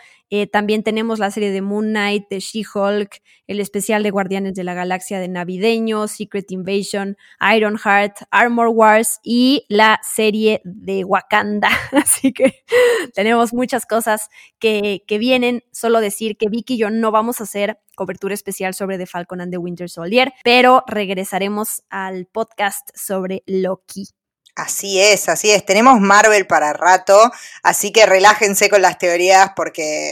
También tenemos la serie de Moon Knight, de She-Hulk, el especial de Guardianes de la Galaxia de navideño, Secret Invasion, Ironheart, Armor Wars y la serie de Wakanda. Así que tenemos muchas cosas que vienen. Solo decir que Vicky y yo no vamos a hacer cobertura especial sobre The Falcon and the Winter Soldier, pero regresaremos al podcast sobre Loki. Así es, así es. Tenemos Marvel para rato, así que relájense con las teorías porque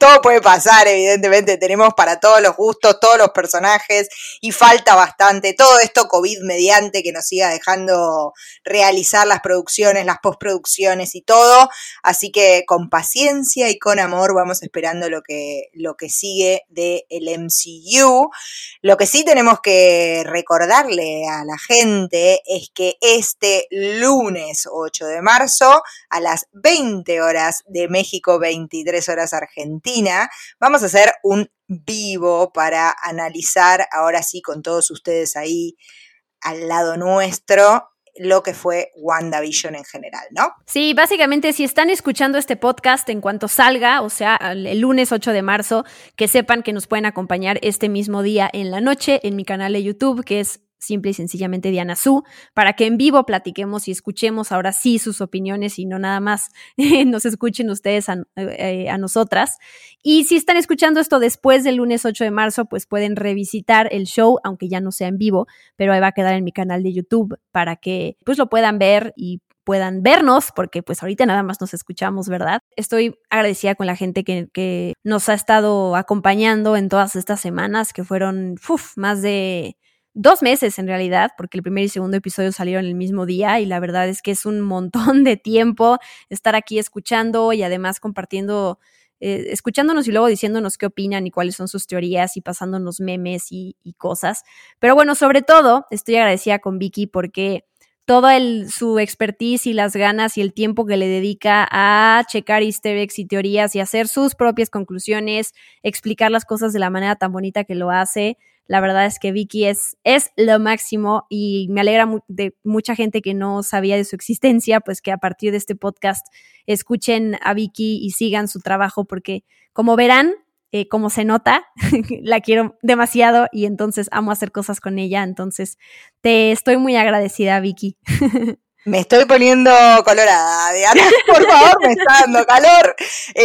todo puede pasar, evidentemente. Tenemos para todos los gustos, todos los personajes y falta bastante. Todo esto COVID mediante que nos siga dejando realizar las producciones, las postproducciones y todo. Así que con paciencia y con amor vamos esperando lo que sigue del MCU. Lo que sí tenemos que recordarle a la gente es que este lunes 8 de marzo a las 20 horas de México, 23 horas Argentina, vamos a hacer un vivo para analizar ahora sí con todos ustedes ahí al lado nuestro lo que fue WandaVision en general, ¿no? Sí, básicamente si están escuchando este podcast en cuanto salga, o sea, el lunes 8 de marzo, que sepan que nos pueden acompañar este mismo día en la noche en mi canal de YouTube, que es simple y sencillamente Diana Su, para que en vivo platiquemos y escuchemos ahora sí sus opiniones y no nada más nos escuchen ustedes a nosotras. Y si están escuchando esto después del lunes 8 de marzo, pues pueden revisitar el show, aunque ya no sea en vivo, pero ahí va a quedar en mi canal de YouTube para que pues lo puedan ver y puedan vernos, porque pues ahorita nada más nos escuchamos, ¿verdad? Estoy agradecida con la gente que nos ha estado acompañando en todas estas semanas, que fueron más de 2 meses en realidad, porque el primer y segundo episodio salieron el mismo día y la verdad es que es un montón de tiempo estar aquí escuchando y además compartiendo, escuchándonos y luego diciéndonos qué opinan y cuáles son sus teorías y pasándonos memes y cosas. Pero bueno, sobre todo estoy agradecida con Vicky porque toda su expertise y las ganas y el tiempo que le dedica a checar easter eggs y teorías y hacer sus propias conclusiones, explicar las cosas de la manera tan bonita que lo hace. La verdad es que Vicky es lo máximo y me alegra de mucha gente que no sabía de su existencia, pues que a partir de este podcast escuchen a Vicky y sigan su trabajo porque como verán, como se nota, la quiero demasiado y entonces amo hacer cosas con ella. Entonces te estoy muy agradecida, Vicky. Me estoy poniendo colorada, Diana, por favor, me está dando calor.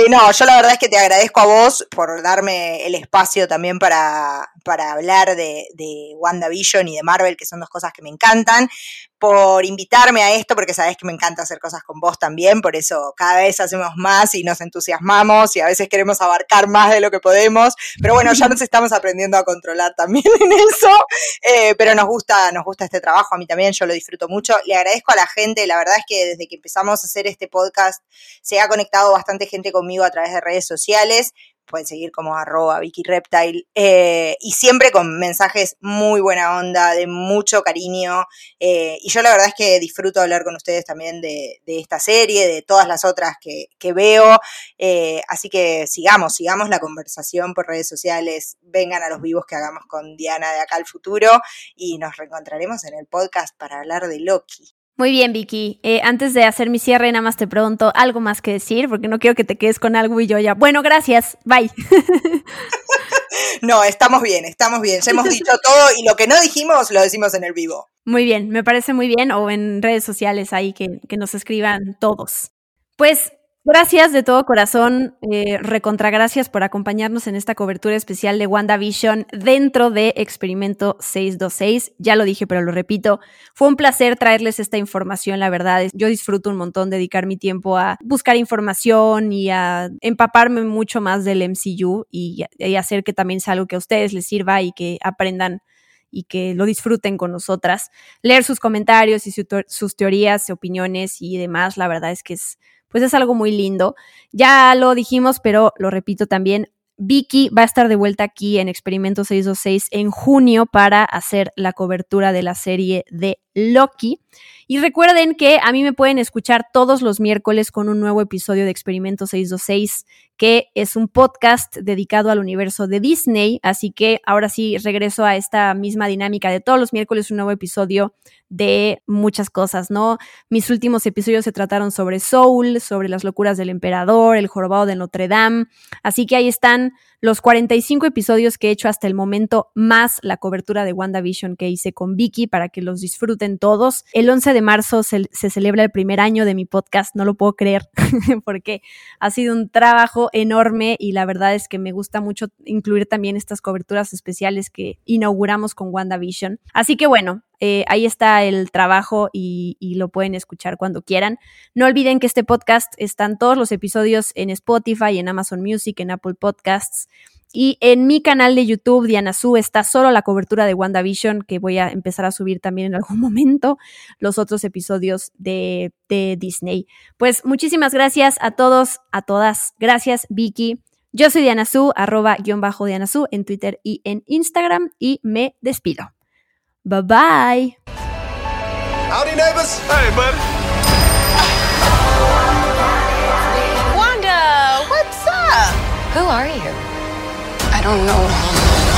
No, yo la verdad es que te agradezco a vos por darme el espacio también para hablar de WandaVision y de Marvel, que son 2 cosas que me encantan, por invitarme a esto, porque sabés que me encanta hacer cosas con vos también, por eso cada vez hacemos más y nos entusiasmamos y a veces queremos abarcar más de lo que podemos, pero bueno, ya nos estamos aprendiendo a controlar también en eso, pero nos gusta este trabajo, a mí también, yo lo disfruto mucho, le agradezco a la gente, la verdad es que desde que empezamos a hacer este podcast se ha conectado bastante gente conmigo a través de redes sociales, pueden seguir como @VickyReptile, y siempre con mensajes muy buena onda, de mucho cariño, y yo la verdad es que disfruto hablar con ustedes también de esta serie, de todas las otras que veo, así que sigamos la conversación por redes sociales, vengan a los vivos que hagamos con Diana de acá al futuro, y nos reencontraremos en el podcast para hablar de Loki. Muy bien, Vicky. Antes de hacer mi cierre, nada más te pregunto algo más que decir, porque no quiero que te quedes con algo y yo ya. Bueno, gracias. Bye. No, estamos bien. Ya hemos dicho todo y lo que no dijimos lo decimos en el vivo. Muy bien, me parece muy bien. O en redes sociales ahí que nos escriban todos. Pues gracias de todo corazón, recontra gracias por acompañarnos en esta cobertura especial de WandaVision dentro de Experimento 626. Ya lo dije, pero lo repito, fue un placer traerles esta información, la verdad. Yo disfruto un montón dedicar mi tiempo a buscar información y a empaparme mucho más del MCU y hacer que también sea algo que a ustedes les sirva y que aprendan y que lo disfruten con nosotras. Leer sus comentarios y sus teorías, opiniones y demás, la verdad es que es algo muy lindo. Ya lo dijimos, pero lo repito también, Vicky va a estar de vuelta aquí en Experimento 626 en junio para hacer la cobertura de la serie de Loki. Y recuerden que a mí me pueden escuchar todos los miércoles con un nuevo episodio de Experimento 626, que es un podcast dedicado al universo de Disney. Así que ahora sí regreso a esta misma dinámica de todos los miércoles un nuevo episodio de muchas cosas, ¿no? Mis últimos episodios se trataron sobre Soul, sobre las locuras del emperador, el jorobado de Notre Dame. Así que ahí están los 45 episodios que he hecho hasta el momento, más la cobertura de WandaVision que hice con Vicky, para que los disfruten todos. El 11 de marzo se celebra el primer año de mi podcast, no lo puedo creer, porque ha sido un trabajo enorme y la verdad es que me gusta mucho incluir también estas coberturas especiales que inauguramos con WandaVision. Así que bueno, ahí está el trabajo y lo pueden escuchar cuando quieran. No olviden que este podcast están todos los episodios en Spotify, en Amazon Music, en Apple Podcasts. Y en mi canal de YouTube, Diana Su, está solo la cobertura de WandaVision, que voy a empezar a subir también en algún momento los otros episodios de Disney. Pues muchísimas gracias a todos, a todas. Gracias, Vicky. Yo soy Diana Su, @_Diana Su en Twitter y en Instagram. Y me despido. Bye, bye. Howdy, neighbors. Hey, buddy. Wanda, what's up? Who are you? I don't know.